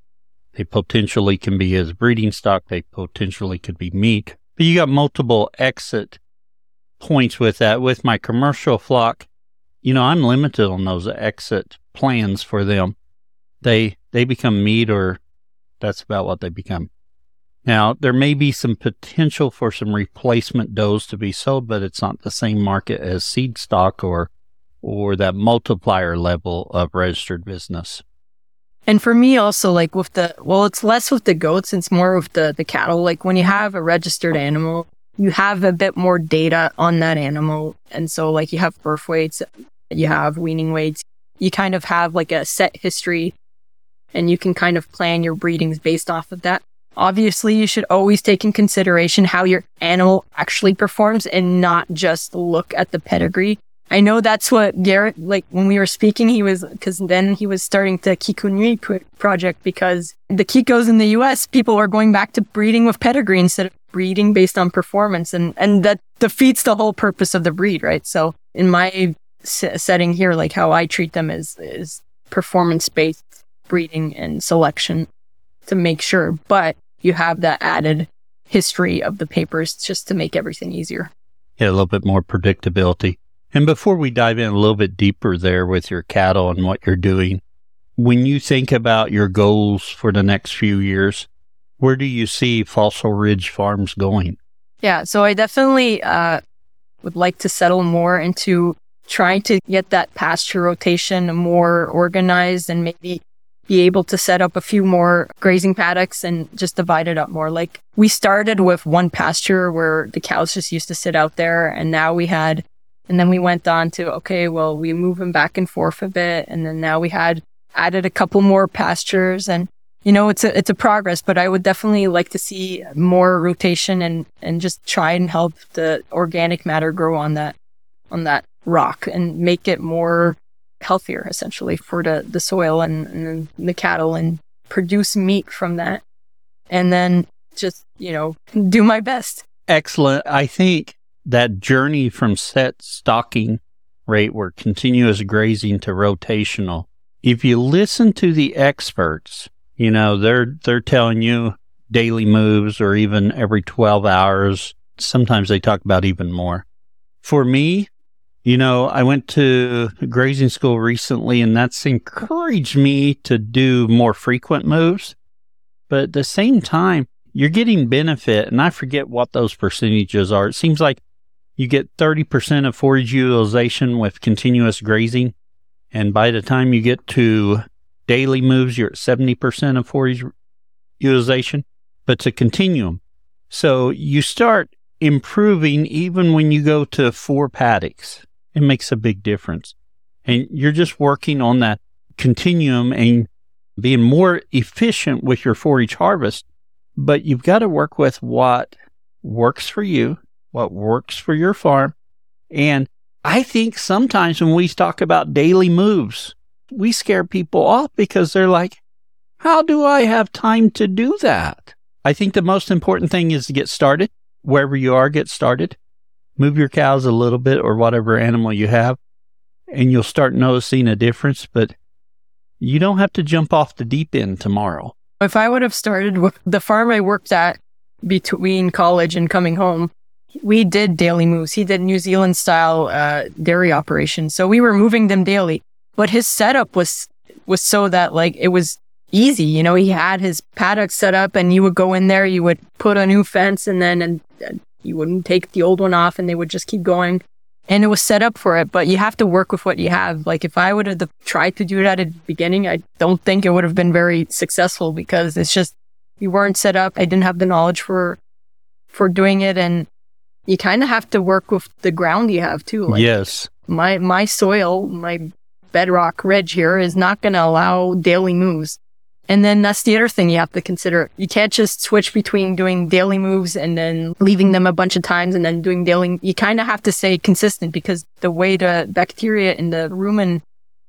They potentially can be as breeding stock. They potentially could be meat. But you got multiple exit points with that. With my commercial flock, you know, I'm limited on those exit plans for them. They become meat, or that's about what they become. Now, there may be some potential for some replacement does to be sold, but it's not the same market as seed stock or that multiplier level of registered business. And for me also, like with it's less with the goats, it's more with the cattle. Like when you have a registered animal, you have a bit more data on that animal. And so like you have birth weights, you have weaning weights, you kind of have like a set history. And you can kind of plan your breedings based off of that. Obviously, you should always take in consideration how your animal actually performs and not just look at the pedigree. I know that's what Garrett, like when we were speaking, because then he was starting the Kikunui project, because the Kikos in the US, people are going back to breeding with pedigree instead of breeding based on performance. And that defeats the whole purpose of the breed, right? So in my setting here, like how I treat them is performance-based breeding and selection to make sure, but you have that added history of the papers just to make everything easier. Yeah, a little bit more predictability. And before we dive in a little bit deeper there with your cattle and what you're doing, when you think about your goals for the next few years, where do you see Fossil Ridge Farms going? Yeah, so I definitely would like to settle more into trying to get that pasture rotation more organized and maybe be able to set up a few more grazing paddocks and just divide it up more. Like we started with one pasture where the cows just used to sit out there, and now and then we went on to, okay, well, we move them back and forth a bit. And then now we had added a couple more pastures, and, you know, it's a progress, but I would definitely like to see more rotation and just try and help the organic matter grow on that rock and make it more healthier, essentially, for the soil and the cattle, and produce meat from that, and then just, you know, do my best. Excellent. I think that journey from set stocking rate where continuous grazing to rotational, if you listen to the experts, you know, they're telling you daily moves or even every 12 hours. Sometimes they talk about even more. For me, you know, I went to grazing school recently, and that's encouraged me to do more frequent moves. But at the same time, you're getting benefit, and I forget what those percentages are. It seems like you get 30% of forage utilization with continuous grazing, and by the time you get to daily moves, you're at 70% of forage utilization, but it's a continuum. So you start improving even when you go to 4 paddocks. It makes a big difference. And you're just working on that continuum and being more efficient with your forage harvest, but you've got to work with what works for you, what works for your farm. And I think sometimes when we talk about daily moves, we scare people off because they're like, how do I have time to do that? I think the most important thing is to get started. Wherever you are, get started. Move your cows a little bit or whatever animal you have, and you'll start noticing a difference. But you don't have to jump off the deep end tomorrow. If I would have started with the farm I worked at between college and coming home, we did daily moves. He did New Zealand style dairy operations. So we were moving them daily. But his setup was so that like it was easy. You know, he had his paddock set up and you would go in there, you would put a new fence and you wouldn't take the old one off and they would just keep going. And it was set up for it, but you have to work with what you have. Like if I would have tried to do that at the beginning, I don't think it would have been very successful because it's just, you weren't set up. I didn't have the knowledge for doing it. And you kind of have to work with the ground you have too. Like yes. My soil, my bedrock ridge here is not going to allow daily moves. And then that's the other thing you have to consider. You can't just switch between doing daily moves and then leaving them a bunch of times and then doing daily. You kind of have to stay consistent because the way the bacteria in the rumen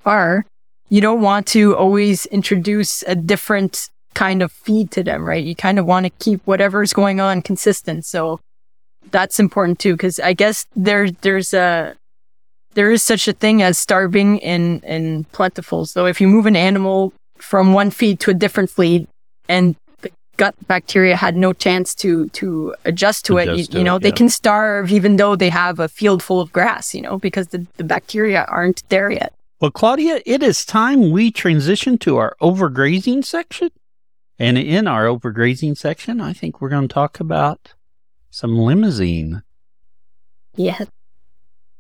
are, you don't want to always introduce a different kind of feed to them, right? You kind of want to keep whatever's going on consistent. So that's important too, because I guess there is such a thing as starving and plentiful. So if you move an animal from one feed to a different feed and the gut bacteria had no chance to adjust to it, you know, they can starve even though they have a field full of grass, you know, because the bacteria aren't there yet. Well, Claudia, it is time we transition to our overgrazing section. And in our overgrazing section, I think we're going to talk about some Limousin. Yeah.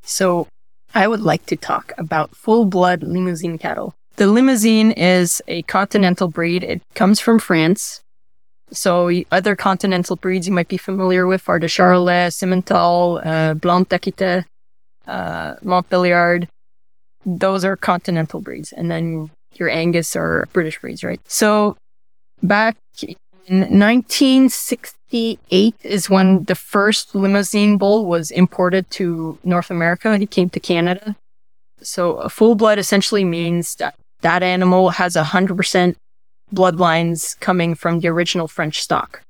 So I would like to talk about full-blood Limousin cattle. The Limousin is a continental breed. It comes from France. So other continental breeds you might be familiar with are the Charolais, Simmental, Blonde d'Aquitaine, Montbéliard. Those are continental breeds. And then your Angus are British breeds, right? So back in 1968 is when the first Limousin bull was imported to North America. He came to Canada. So a full blood essentially means that that animal has 100% bloodlines coming from the original French stock.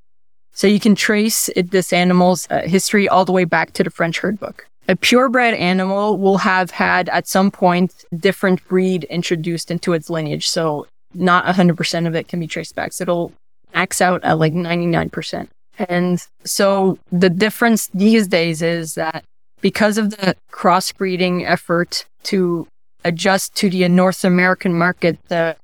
So you can trace this animal's history all the way back to the French herd book. A purebred animal will have had at some point different breed introduced into its lineage. So not 100% of it can be traced back. So it'll max out at like 99%. And so the difference these days is that because of the crossbreeding effort to adjust to the North American market, the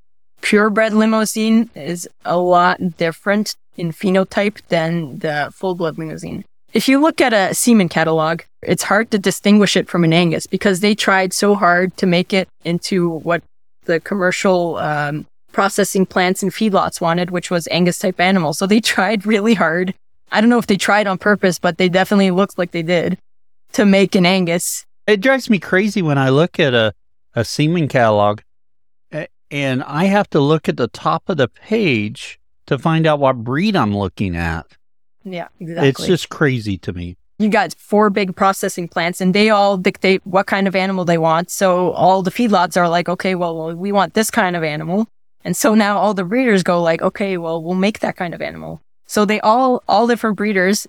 purebred Limousin is a lot different in phenotype than the full-blood Limousin. If you look at a semen catalog, it's hard to distinguish it from an Angus because they tried so hard to make it into what the commercial processing plants and feedlots wanted, which was Angus-type animals. So they tried really hard. I don't know if they tried on purpose, but they definitely looked like they did to make an Angus. It drives me crazy when I look at a semen catalog and I have to look at the top of the page to find out what breed I'm looking at. Yeah, exactly. It's just crazy to me. You got 4 big processing plants and they all dictate what kind of animal they want. So all the feedlots are like, okay, well, we want this kind of animal. And so now all the breeders go like, okay, well, we'll make that kind of animal. So they all different breeders.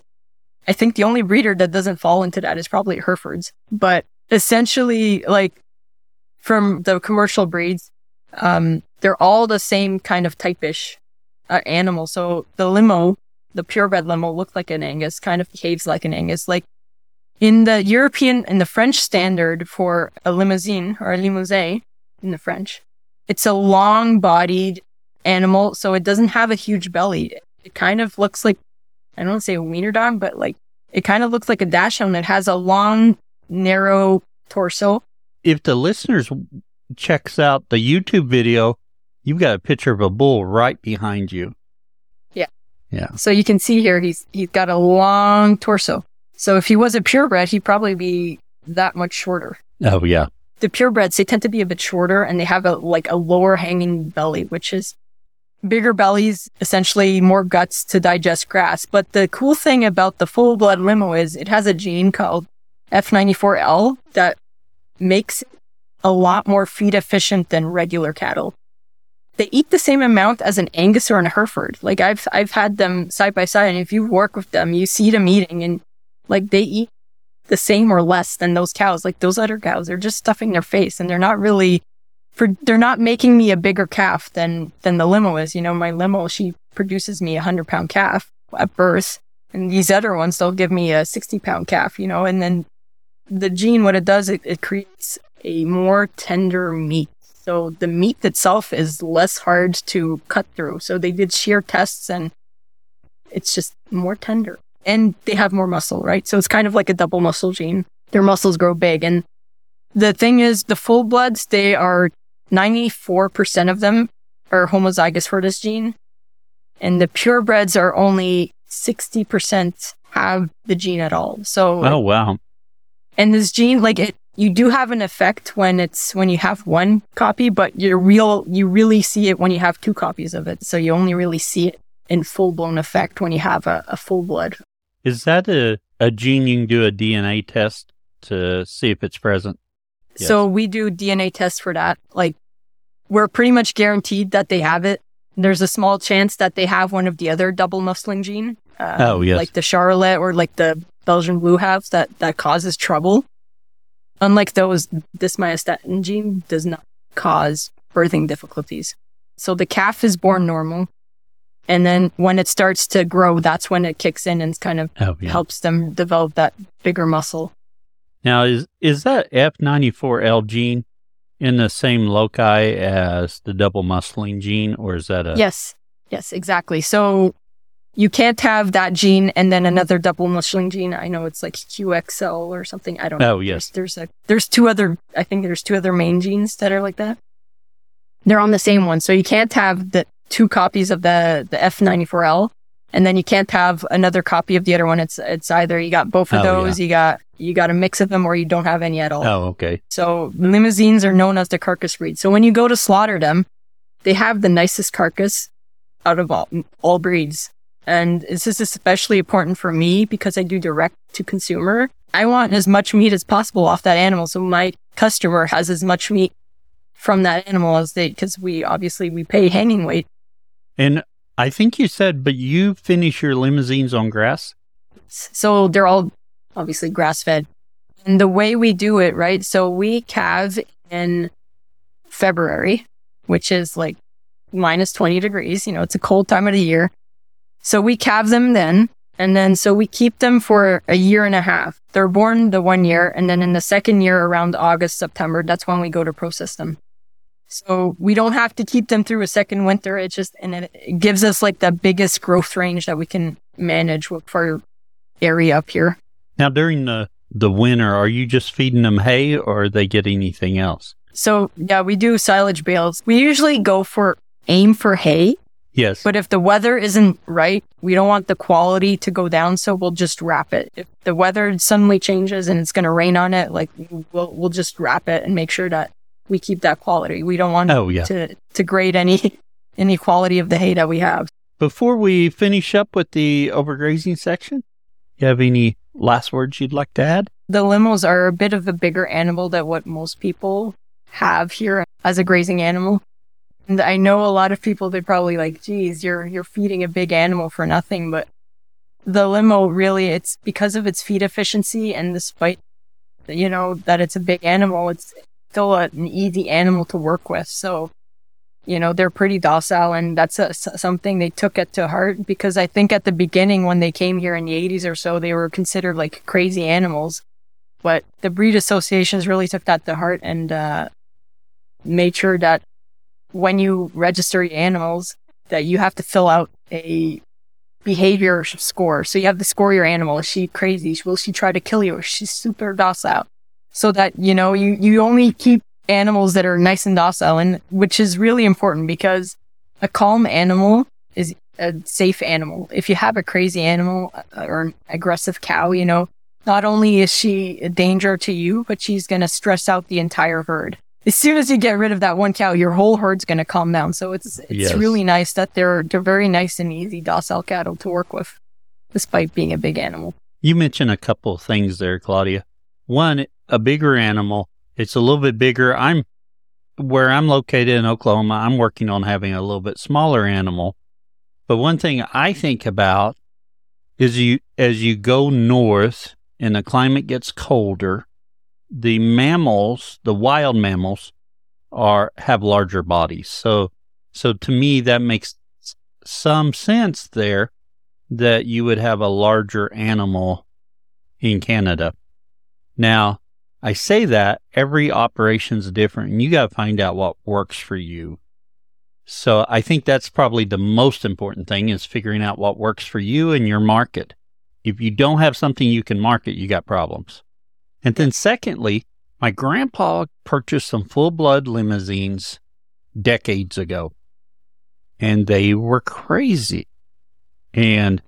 I think the only breeder that doesn't fall into that is probably Hereford's. But essentially, like, from the commercial breeds, they're all the same kind of typish animal. So the limo, the purebred limo, looked like an Angus, kind of behaves like an Angus. Like, in the European and the French standard for a Limousin, or a Limousin in the French, it's a long-bodied animal, so it doesn't have a huge belly. It kind of looks like I don't want to say wiener dog, but like it kind of looks like a Dachshund. It has a long, narrow torso. If the listeners checks out the YouTube video, you've got a picture of a bull right behind you. Yeah. Yeah. So you can see here, he's got a long torso. So if he was a purebred, he'd probably be that much shorter. Oh, yeah. The purebreds, they tend to be a bit shorter, and they have a lower hanging belly, which is bigger bellies, essentially more guts to digest grass. But the cool thing about the full blood limo is it has a gene called F94L that makes it a lot more feed efficient than regular cattle. They eat the same amount as an Angus or an Hereford. Like I've had them side by side, and if you work with them, you see them eating, and like they eat the same or less than those cows. Like those other cows, they're just stuffing their face, and they're not making me a bigger calf than the limo is. You know, my limo, she produces me a 100-pound calf at birth, and these other ones, they'll give me a 60-pound calf, you know. And then the gene, what it does, it creates a more tender meat. So the meat itself is less hard to cut through. So they did shear tests, and it's just more tender. And they have more muscle, right? So it's kind of like a double muscle gene. Their muscles grow big. And the thing is, the full bloods, they are 94% of them are homozygous for this gene. And the purebreds are only 60% have the gene at all. So, oh, wow. And this gene, you do have an effect when you have one copy, but you really see it when you have two copies of it. So you only really see it in full-blown effect when you have a full blood. Is that a gene you can do a DNA test to see if it's present? Yes. So we do DNA tests for that. Like, we're pretty much guaranteed that they have it. There's a small chance that they have one of the other double muscling gene. Yes. Like the Charolais or like the Belgian Blue have that causes trouble. Unlike those, this myostatin gene does not cause birthing difficulties. So the calf is born normal. And then when it starts to grow, that's when it kicks in and kind of helps them develop that bigger muscle. Now, is that F94L gene in the same loci as the double muscling gene, or is that a... Yes, exactly. So you can't have that gene and then another double muscling gene. I know it's like QXL or something. I don't know. Oh, yes. There's two other main genes that are like that. They're on the same one. So you can't have the two copies of the F94L, and then you can't have another copy of the other one. It's either you got both of those, you got a mix of them, or you don't have any at all. Oh, okay. So limousines are known as the carcass breed. So when you go to slaughter them, they have the nicest carcass out of all breeds. And this is especially important for me because I do direct to consumer. I want as much meat as possible off that animal, so my customer has as much meat from that animal as they, because we pay hanging weight. And I think you said, but you finish your limousines on grass? So they're all obviously grass-fed. And the way we do it, right? So we calve in February, which is like minus 20 degrees. You know, it's a cold time of the year. So we calve them then. And then so we keep them for a year and a half. They're born the 1 year. And then in the second year, around August, September, that's when we go to process them. So we don't have to keep them through a second winter. It gives us like the biggest growth range that we can manage with our area up here. Now, during the winter, are you just feeding them hay, or are they getting anything else? So yeah, we do silage bales. We usually aim for hay. Yes. But if the weather isn't right, we don't want the quality to go down, so we'll just wrap it. If the weather suddenly changes and it's going to rain on it, like we'll just wrap it and make sure that we keep that quality. We don't want to grade any quality of the hay that we have. Before we finish up with the overgrazing section, you have any last words you'd like to add? The limos are a bit of a bigger animal than what most people have here as a grazing animal. And I know a lot of people, they're probably like, geez, you're feeding a big animal for nothing. But the limo, really, it's because of its feed efficiency, and despite, you know, that it's a big animal, it's still an easy animal to work with. So, you know, they're pretty docile, and that's something they took it to heart, because I think at the beginning when they came here in the 80s or so, they were considered like crazy animals. But the breed associations really took that to heart and made sure that when you register your animals, that you have to fill out a behavior score. So you have the score your animal. Is she crazy? Will she try to kill you? Is she super docile? So that, you know, you only keep animals that are nice and docile, and which is really important because a calm animal is a safe animal. If you have a crazy animal or an aggressive cow, you know, not only is she a danger to you, but she's going to stress out the entire herd. As soon as you get rid of that one cow, your whole herd's going to calm down. So it's yes. really nice that they're very nice and easy, docile cattle to work with, despite being a big animal. You mentioned a couple of things there, Claudia. One, a bigger animal, it's a little bit bigger. Where I'm located in Oklahoma, I'm working on having a little bit smaller animal. But one thing I think about is as you go north and the climate gets colder, the mammals, the wild mammals, have larger bodies. So to me, that makes some sense there that you would have a larger animal in Canada. Now, I say that every operation's different, and you got to find out what works for you. So I think that's probably the most important thing is figuring out what works for you and your market. If you don't have something you can market, you got problems. And then secondly, my grandpa purchased some full-blood limousines decades ago, and they were crazy. And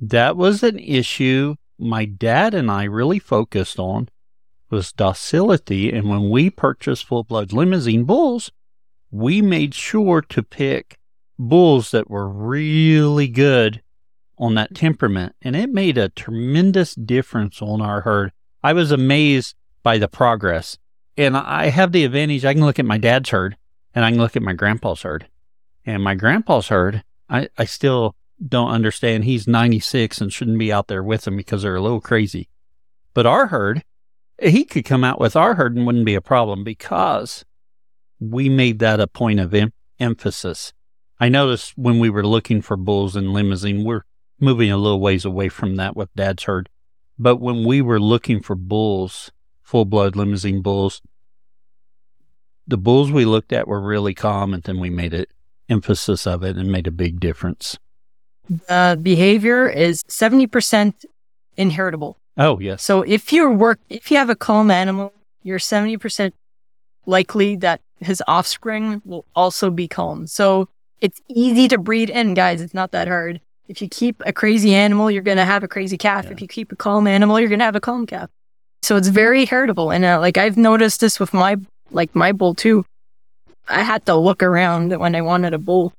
that was an issue my dad and I really focused on was docility. And when we purchased full-blood limousine bulls, we made sure to pick bulls that were really good on that temperament. And it made a tremendous difference on our herd. I was amazed by the progress. And I have the advantage, I can look at my dad's herd and I can look at my grandpa's herd. And my grandpa's herd, I still don't understand. He's 96 and shouldn't be out there with him because they're a little crazy. But our herd, he could come out with our herd and wouldn't be a problem because we made that a point of emphasis. I noticed when we were looking for bulls in Limousin, we're moving a little ways away from that with Dad's herd. But when we were looking for bulls, full-blood Limousin bulls, the bulls we looked at were really calm, and then we made an emphasis of it and made a big difference. The behavior is 70% inheritable. Oh, yes. So if you have a calm animal, you're 70% likely that his offspring will also be calm. So it's easy to breed in, guys. It's not that hard. If you keep a crazy animal, you're going to have a crazy calf. Yeah. If you keep a calm animal, you're going to have a calm calf. So it's very heritable. And like I've noticed this with my bull too. I had to look around when I wanted a bull.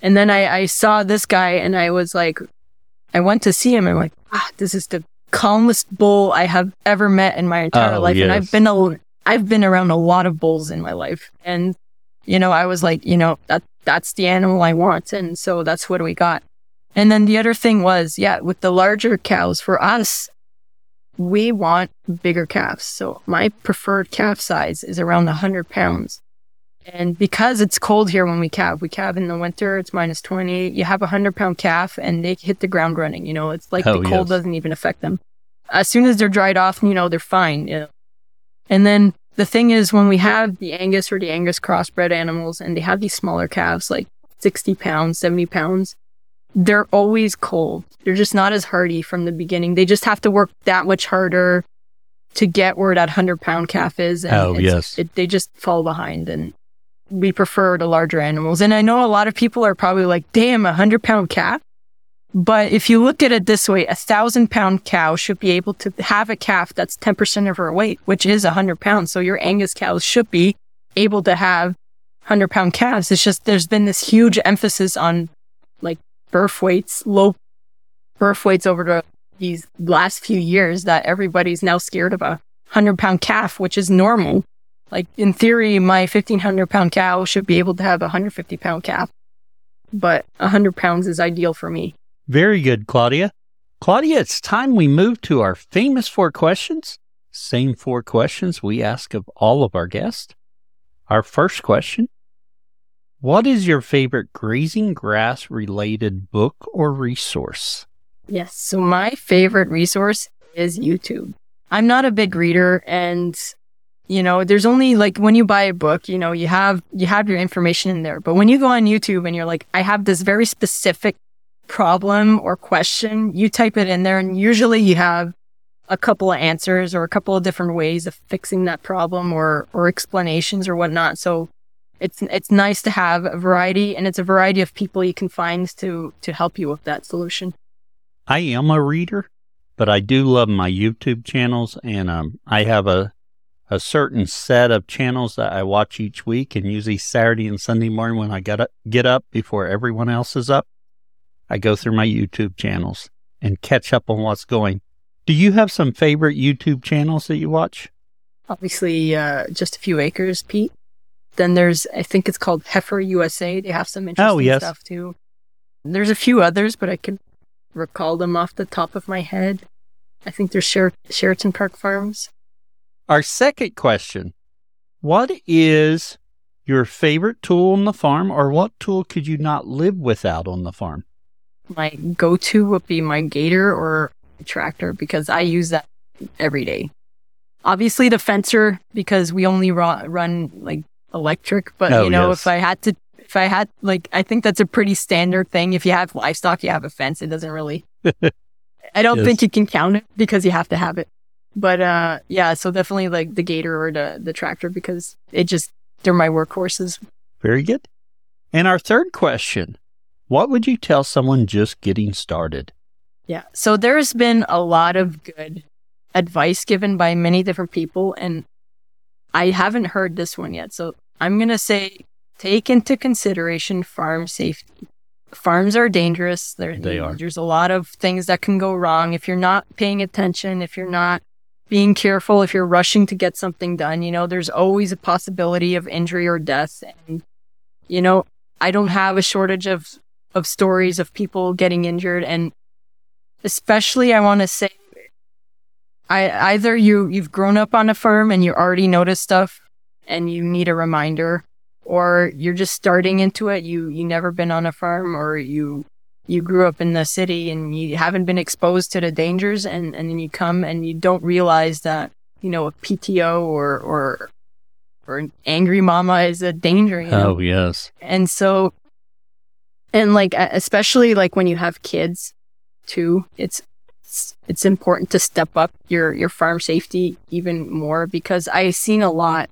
And then I saw this guy and I was like, I went to see him. I'm like, this is the calmest bull I have ever met in my entire life. Yes. And I've been around a lot of bulls in my life. And, you know, I was like, you know, that's the animal I want. And so that's what we got. And then the other thing was, with the larger cows, for us, we want bigger calves. So my preferred calf size is around 100 pounds. And because it's cold here when we calve in the winter, it's -20. You have a 100-pound calf and they hit the ground running. You know, it's like the cold doesn't even affect them. As soon as they're dried off, you know, they're fine. You know? And then the thing is when we have the Angus or the Angus crossbred animals and they have these smaller calves, like 60 pounds, 70 pounds, they're always cold. They're just not as hardy from the beginning. They just have to work that much harder to get where that 100-pound calf is. And they just fall behind. And we prefer the larger animals. And I know a lot of people are probably like, damn, 100-pound calf. But if you look at it this way, 1,000-pound cow should be able to have a calf that's 10% of her weight, which is 100 pounds. So your Angus cows should be able to have 100-pound calves. It's just there's been this huge emphasis on like birth weights, low birth weights over these last few years that everybody's now scared of a 100-pound calf, which is normal. Like in theory, my 1,500-pound cow should be able to have a 150-pound calf, but 100 pounds is ideal for me. Very good, Claudia. Claudia, it's time we move to our famous 4 questions. Same 4 questions we ask of all of our guests. Our first question, what is your favorite grazing grass related book or resource? Yes, so my favorite resource is YouTube. I'm not a big reader and, you know, there's only like when you buy a book, you know, you have your information in there. But when you go on YouTube and you're like, I have this very specific problem or question, you type it in there and usually you have a couple of answers or a couple of different ways of fixing that problem or explanations or whatnot. So it's nice to have a variety, and it's a variety of people you can find to help you with that solution. I am a reader, but I do love my YouTube channels, and I have a certain set of channels that I watch each week, and usually Saturday and Sunday morning when I get up before everyone else is up, I go through my YouTube channels and catch up on what's going. Do you have some favorite YouTube channels that you watch? Obviously, Just a Few Acres, Pete. Then there's, I think it's called Heifer USA. They have some interesting stuff too. There's a few others, but I can recall them off the top of my head. I think there's Sheraton Park Farms. Our second question, what is your favorite tool on the farm, or what tool could you not live without on the farm? My go-to would be my gator or tractor, because I use that every day. Obviously the fencer, because we only run like electric, but if I had like, I think that's a pretty standard thing. If you have livestock, you have a fence. It doesn't really, I don't think you can count it because you have to have it. But so definitely like the gator or the tractor, because they're my workhorses. Very good. And our third question, what would you tell someone just getting started? Yeah, so there's been a lot of good advice given by many different people, and I haven't heard this one yet. So I'm going to say, take into consideration farm safety. Farms are dangerous. There's a lot of things that can go wrong if you're not paying attention, if you're not being careful, if you're rushing to get something done. There's always a possibility of injury or death. And, I don't have a shortage of stories of people getting injured, and especially, I want to say, either you've grown up on a farm and you already notice stuff and you need a reminder, or you're just starting into it, you never been on a farm, or you grew up in the city and you haven't been exposed to the dangers, and then you come and you don't realize that, a PTO or an angry mama is a danger. Oh, yes. And so, and like, especially like when you have kids too, it's important to step up your farm safety even more, because I've seen a lot.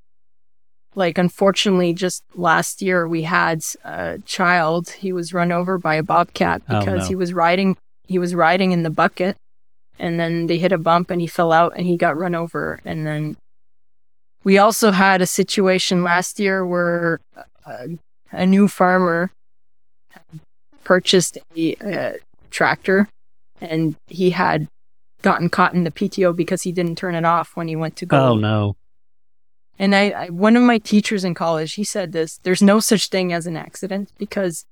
Like, unfortunately, just last year we had a child. He was run over by a bobcat because he was riding in the bucket, and then they hit a bump and he fell out and he got run over. And then we also had a situation last year where a new farmer purchased a tractor, and he had gotten caught in the PTO because he didn't turn it off when he went to go. Oh, no. And I one of my teachers in college, he said this, there's no such thing as an accident, because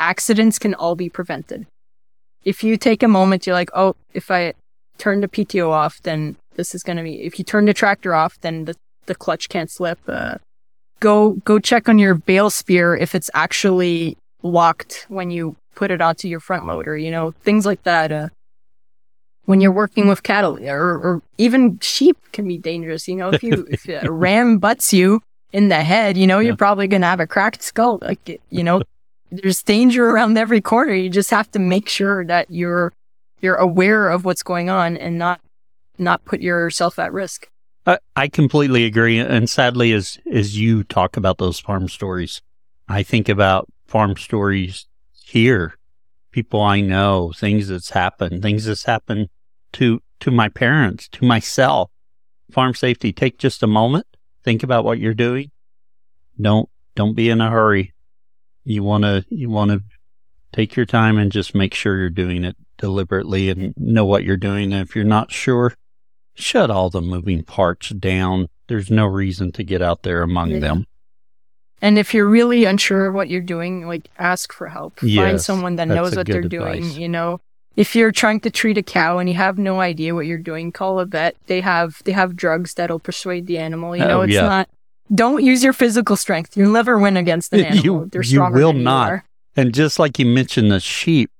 accidents can all be prevented. If you take a moment, you're like, oh, if I turn the PTO off, then this is going to be, if you turn the tractor off, then the clutch can't slip. Go check on your bale spear if it's actually locked when you put it onto your front loader, things like that. When you're working with cattle or even sheep can be dangerous. If a ram butts you in the head, you're probably going to have a cracked skull. Like, there's danger around every corner. You just have to make sure that you're aware of what's going on and not put yourself at risk. I completely agree. And sadly, as you talk about those farm stories, I think about farm stories here, people I know, things that's happened to my parents, to myself. Farm safety, take just a moment, think about what you're doing. Don't be in a hurry. You wanna take your time and just make sure you're doing it deliberately and know what you're doing. And if you're not sure, shut all the moving parts down. There's no reason to get out there among them. And if you're really unsure of what you're doing, like, ask for help. Yes, find someone that knows what they're doing. If you're trying to treat a cow and you have no idea what you're doing, call a vet. They have drugs that'll persuade the animal. Don't use your physical strength. You'll never win against an animal. They're stronger than you. You will not. And just like you mentioned the sheep,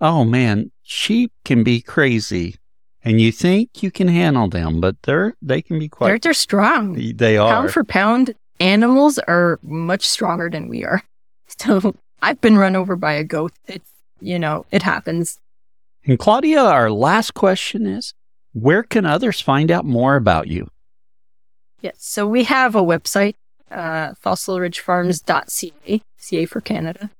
oh man, sheep can be crazy. And you think you can handle them, but they can be quite... They're strong. They are. Pound for pound, animals are much stronger than we are. So I've been run over by a goat. It's you know, it happens. And Claudia, our last question is, where can others find out more about you? Yes, so we have a website, fossilridgefarms.ca, CA for Canada.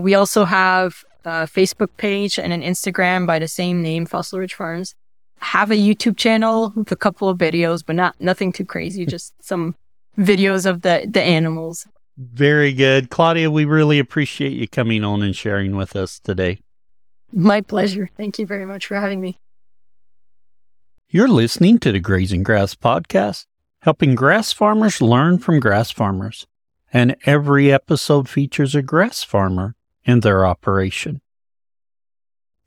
We also have a Facebook page and an Instagram by the same name, Fossil Ridge Farms. Have a YouTube channel with a couple of videos, but nothing too crazy, just some videos of the animals. Very good. Claudia, we really appreciate you coming on and sharing with us today. My pleasure. Thank you very much for having me. You're listening to the Grazing Grass Podcast, helping grass farmers learn from grass farmers. And every episode features a grass farmer and their operation.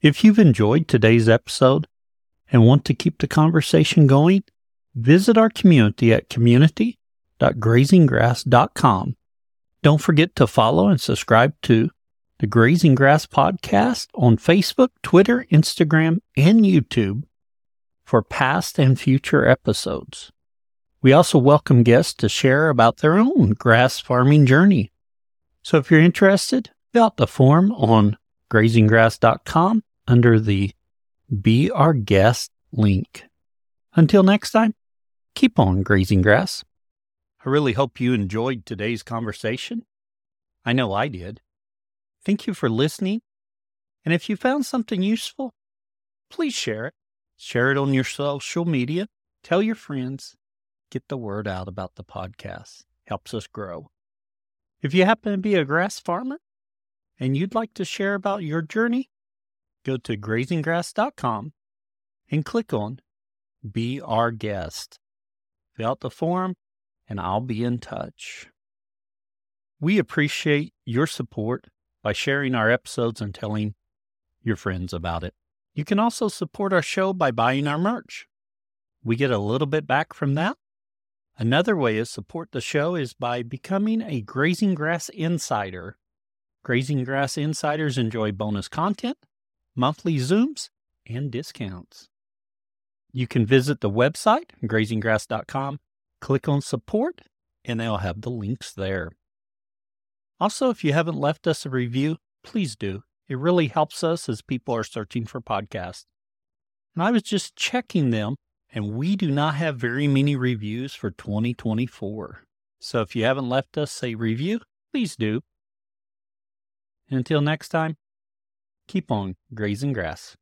If you've enjoyed today's episode and want to keep the conversation going, visit our community at community.grazinggrass.com. Don't forget to follow and subscribe to the Grazing Grass Podcast on Facebook, Twitter, Instagram, and YouTube for past and future episodes. We also welcome guests to share about their own grass farming journey. So if you're interested, fill out the form on grazinggrass.com under the Be Our Guest link. Until next time, keep on grazing grass. I really hope you enjoyed today's conversation. I know I did. Thank you for listening. And if you found something useful, please share it. Share it on your social media. Tell your friends. Get the word out about the podcast. Helps us grow. If you happen to be a grass farmer and you'd like to share about your journey, go to grazinggrass.com and click on Be Our Guest. Fill out the form and I'll be in touch. We appreciate your support by sharing our episodes and telling your friends about it. You can also support our show by buying our merch. We get a little bit back from that. Another way to support the show is by becoming a Grazing Grass Insider. Grazing Grass Insiders enjoy bonus content, monthly Zooms, and discounts. You can visit the website, grazinggrass.com, click on support, and they'll have the links there. Also, if you haven't left us a review, please do. It really helps us as people are searching for podcasts. And I was just checking them, and we do not have very many reviews for 2024. So if you haven't left us a review, please do. Until next time, keep on grazing grass.